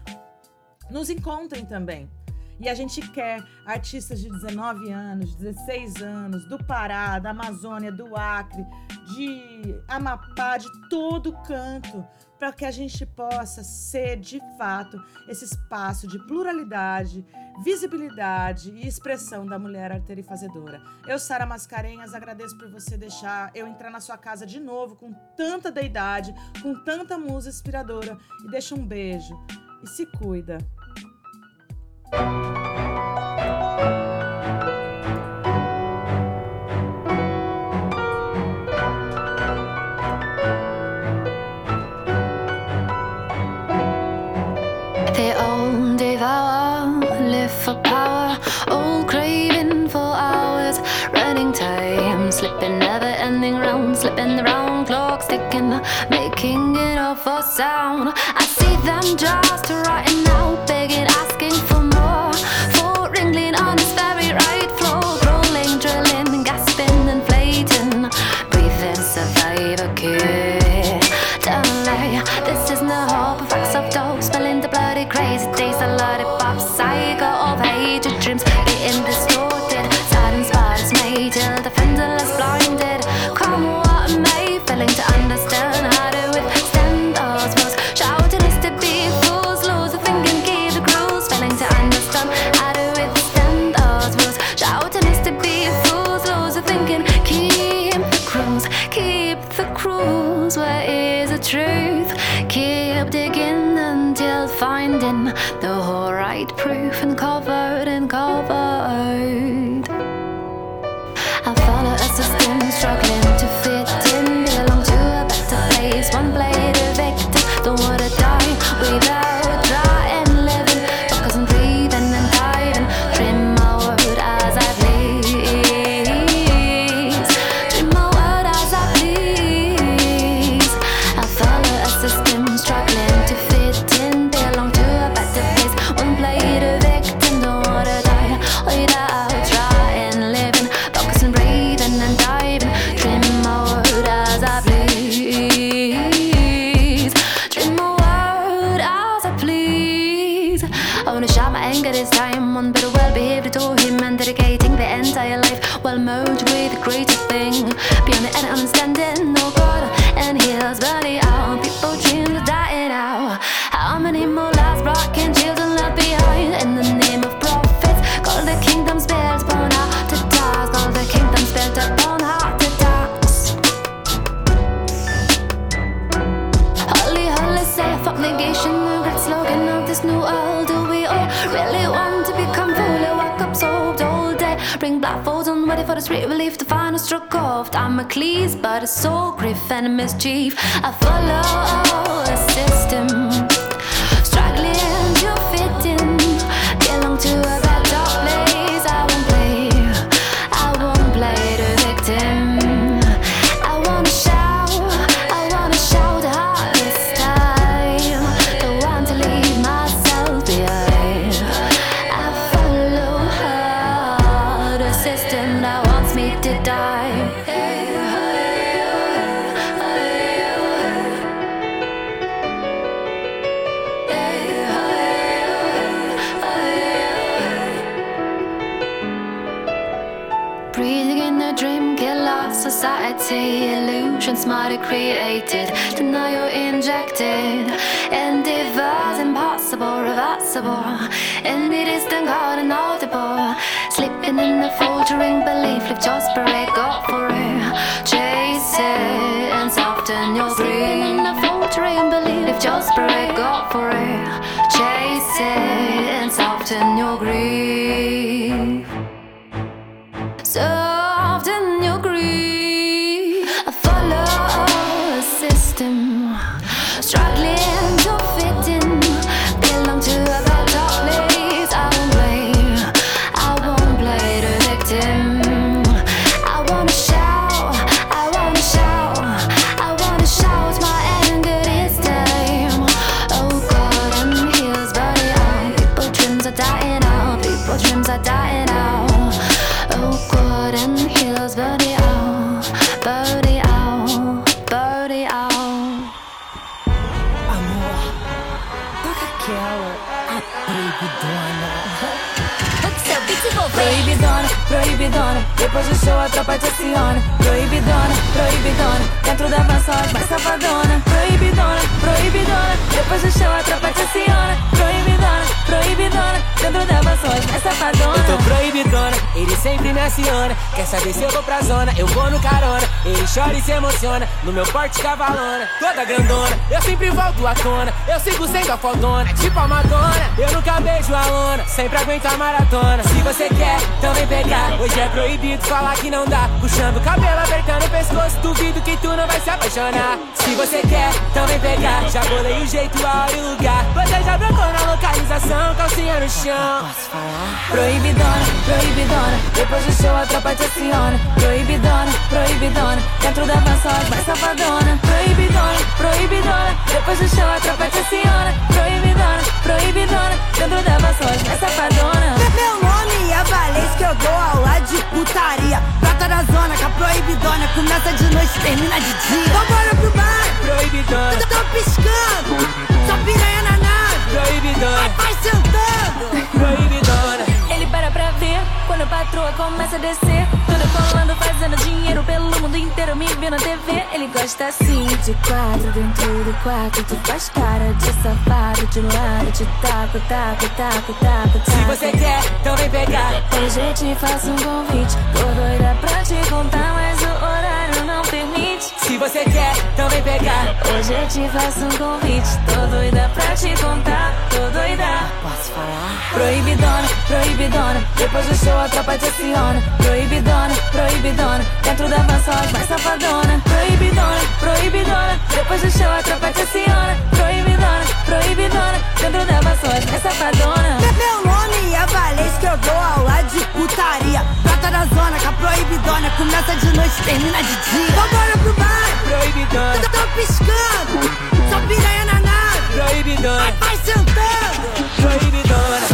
nos encontrem também. E a gente quer artistas de dezenove anos, dezesseis anos, do Pará, da Amazônia, do Acre, de Amapá, de todo canto, para que a gente possa ser, de fato, esse espaço de pluralidade, visibilidade e expressão da mulher arteira e fazedora. Eu, Sara Mascarenhas, agradeço por você deixar eu entrar na sua casa de novo com tanta deidade, com tanta musa inspiradora. E deixa um beijo e se cuida. They all devour, live for power, all craving for hours, running time, slipping, never-ending round, slipping the round clock, sticking, making it all for sound. I see them just rotting out, begging, asking for more, for wriggling on this very right floor, rolling, drilling, gasping, inflating, breathing, survivor kid. Don't lie, this is no hope. Facts of dope, spilling the bloody crazy days, a lollipop, psycho of hated dreams, being distorted, sudden spots made till the fender is blinded. Come what may, failing to understand how to withstand us. Shouting is to be fools, lose a finger. the whole right proof and covered and covered. I follow a system struggling to fit in, belong to a better place. One blade of victim, don't wanna die without trying, living, focus on breathing and diving. Trim my word as I please, trim my word as I please. I follow a system struggling to fit in, belong to a better place. One blade of victim, don't wanna die without trying, living, focus on breathing and diving. Trim my word as I please, trim my word as I please. I wanna shout my anger this time, one better well behaved to him, and dedicating the entire life while merged with the greater thing. Beyond the end understanding, no God and heals body out. People dream of dying out. How many more lives broken, children left behind in the name of prophets? Call the kingdom's bells born out to dance, call the kingdom's bells born out to dance. Holy, holy, say fuck negation, the great slogan of this new world. Do we all really want to become fully woke up, soaked all day? Bring blindfolds on, ready for the street relief, the final stroke of the Damocles, but it's so grief and mischief. I follow a system, struggling to fit in, belong to a better place. I won't play, I won't play the victim. I wanna shout, I wanna shout out this time. Don't want to leave myself behind. I follow her, the system that wants me to die. Breathing in the dream killer society, illusions mighty created, denial injected, and divers impossible, reversible, and it is the God inaudible, slipping in the faltering belief, live just break up for it, chase it, and soften your breath. Slipping in the faltering belief, live just break up for it, chase it, and soften your grief. Soft and you agree. I follow a system, struggling to fit in, belong to a better place. I won't play, I won't play the victim. I wanna shout, I wanna shout, I wanna shout my anger this time. Oh God, I'm heels burning out. People dreams are dying out. People dreams are dying out. Oh God, and heels body out, body out, body out. Amor, toca aquela, a proibidona. Putz, eu vi te envolver. Proibidona, proibidona, depois do show a tropa te aciona. Proibidona, proibidona, dentro da van só as mais safadona. Proibidona, proibidona, depois do show a tropa te aciona. Proibidona, proibidona, dentro da van só as mais safadona. Eu tô proibidona, ele sempre me aciona. Quer saber se eu vou pra zona, eu vou no carona. Ele chora e se emociona, no meu porte cavalona. Toda grandona, eu sempre volto à tona. Eu sigo sendo a fodona, tipo a Madonna. Eu nunca beijo a lona, sempre aguento a maratona. Se você quer, então vem pegar. Hoje é proibido falar que não dá. Puxando o cabelo, apertando o pescoço, duvido que tu não vai se apaixonar. Se você quer, então vem pegar. Já bolei o jeito, a hora e o lugar. Você já brocou na localização, calcinha no chão. Posso falar? Proibidona, proibidona, depois do show a tropa te aciona. Proibidona, proibidona, dentro da van só as mais safadona. Proibidona, proibidona, depois do show a tropa te aciona. Proibidona, proibidona, dentro da van só as mais safadona. Meu nome é Valês que eu dou aula de putaria. Prata na zona com a proibidona, começa de noite, termina de dia. Vambora pro bar, proibidona, tô piscando, só piranha na nave, proibidona, vai sentando, proibidona. Ele para pra ver, quando a patroa começa a descer, tudo colando, fazendo dinheiro pelo mundo inteiro, me vê na tê vê. Ele gosta assim, de quatro dentro do quarto, tu faz cara de safado, de lado, te taco, taco, taco, taco, taco. Se você quer, então vem pegar. Hoje eu te faço um convite, tô doida pra te contar, mas o horário não permite. se você quer também pegar. Hoje eu te faço um convite, tô doida pra te contar, tô doida. Posso falar? Proibidona, proibidona, depois do show a tropa te aciona. Proibidona, proibidona, dentro da van só as mais safadona. Proibidona, proibidona, depois do show a tropa te aciona. Proibidona, proibidona, dentro da van só as mais safadona. Meu nome é Valês que eu dou aula de putaria. Prata da zona, com a proibidona, começa de noite, termina de dia. Vambora pro bar, proibidona, tô, tô piscando, só piranha na nave, proibidona, vai sentando, proibidona.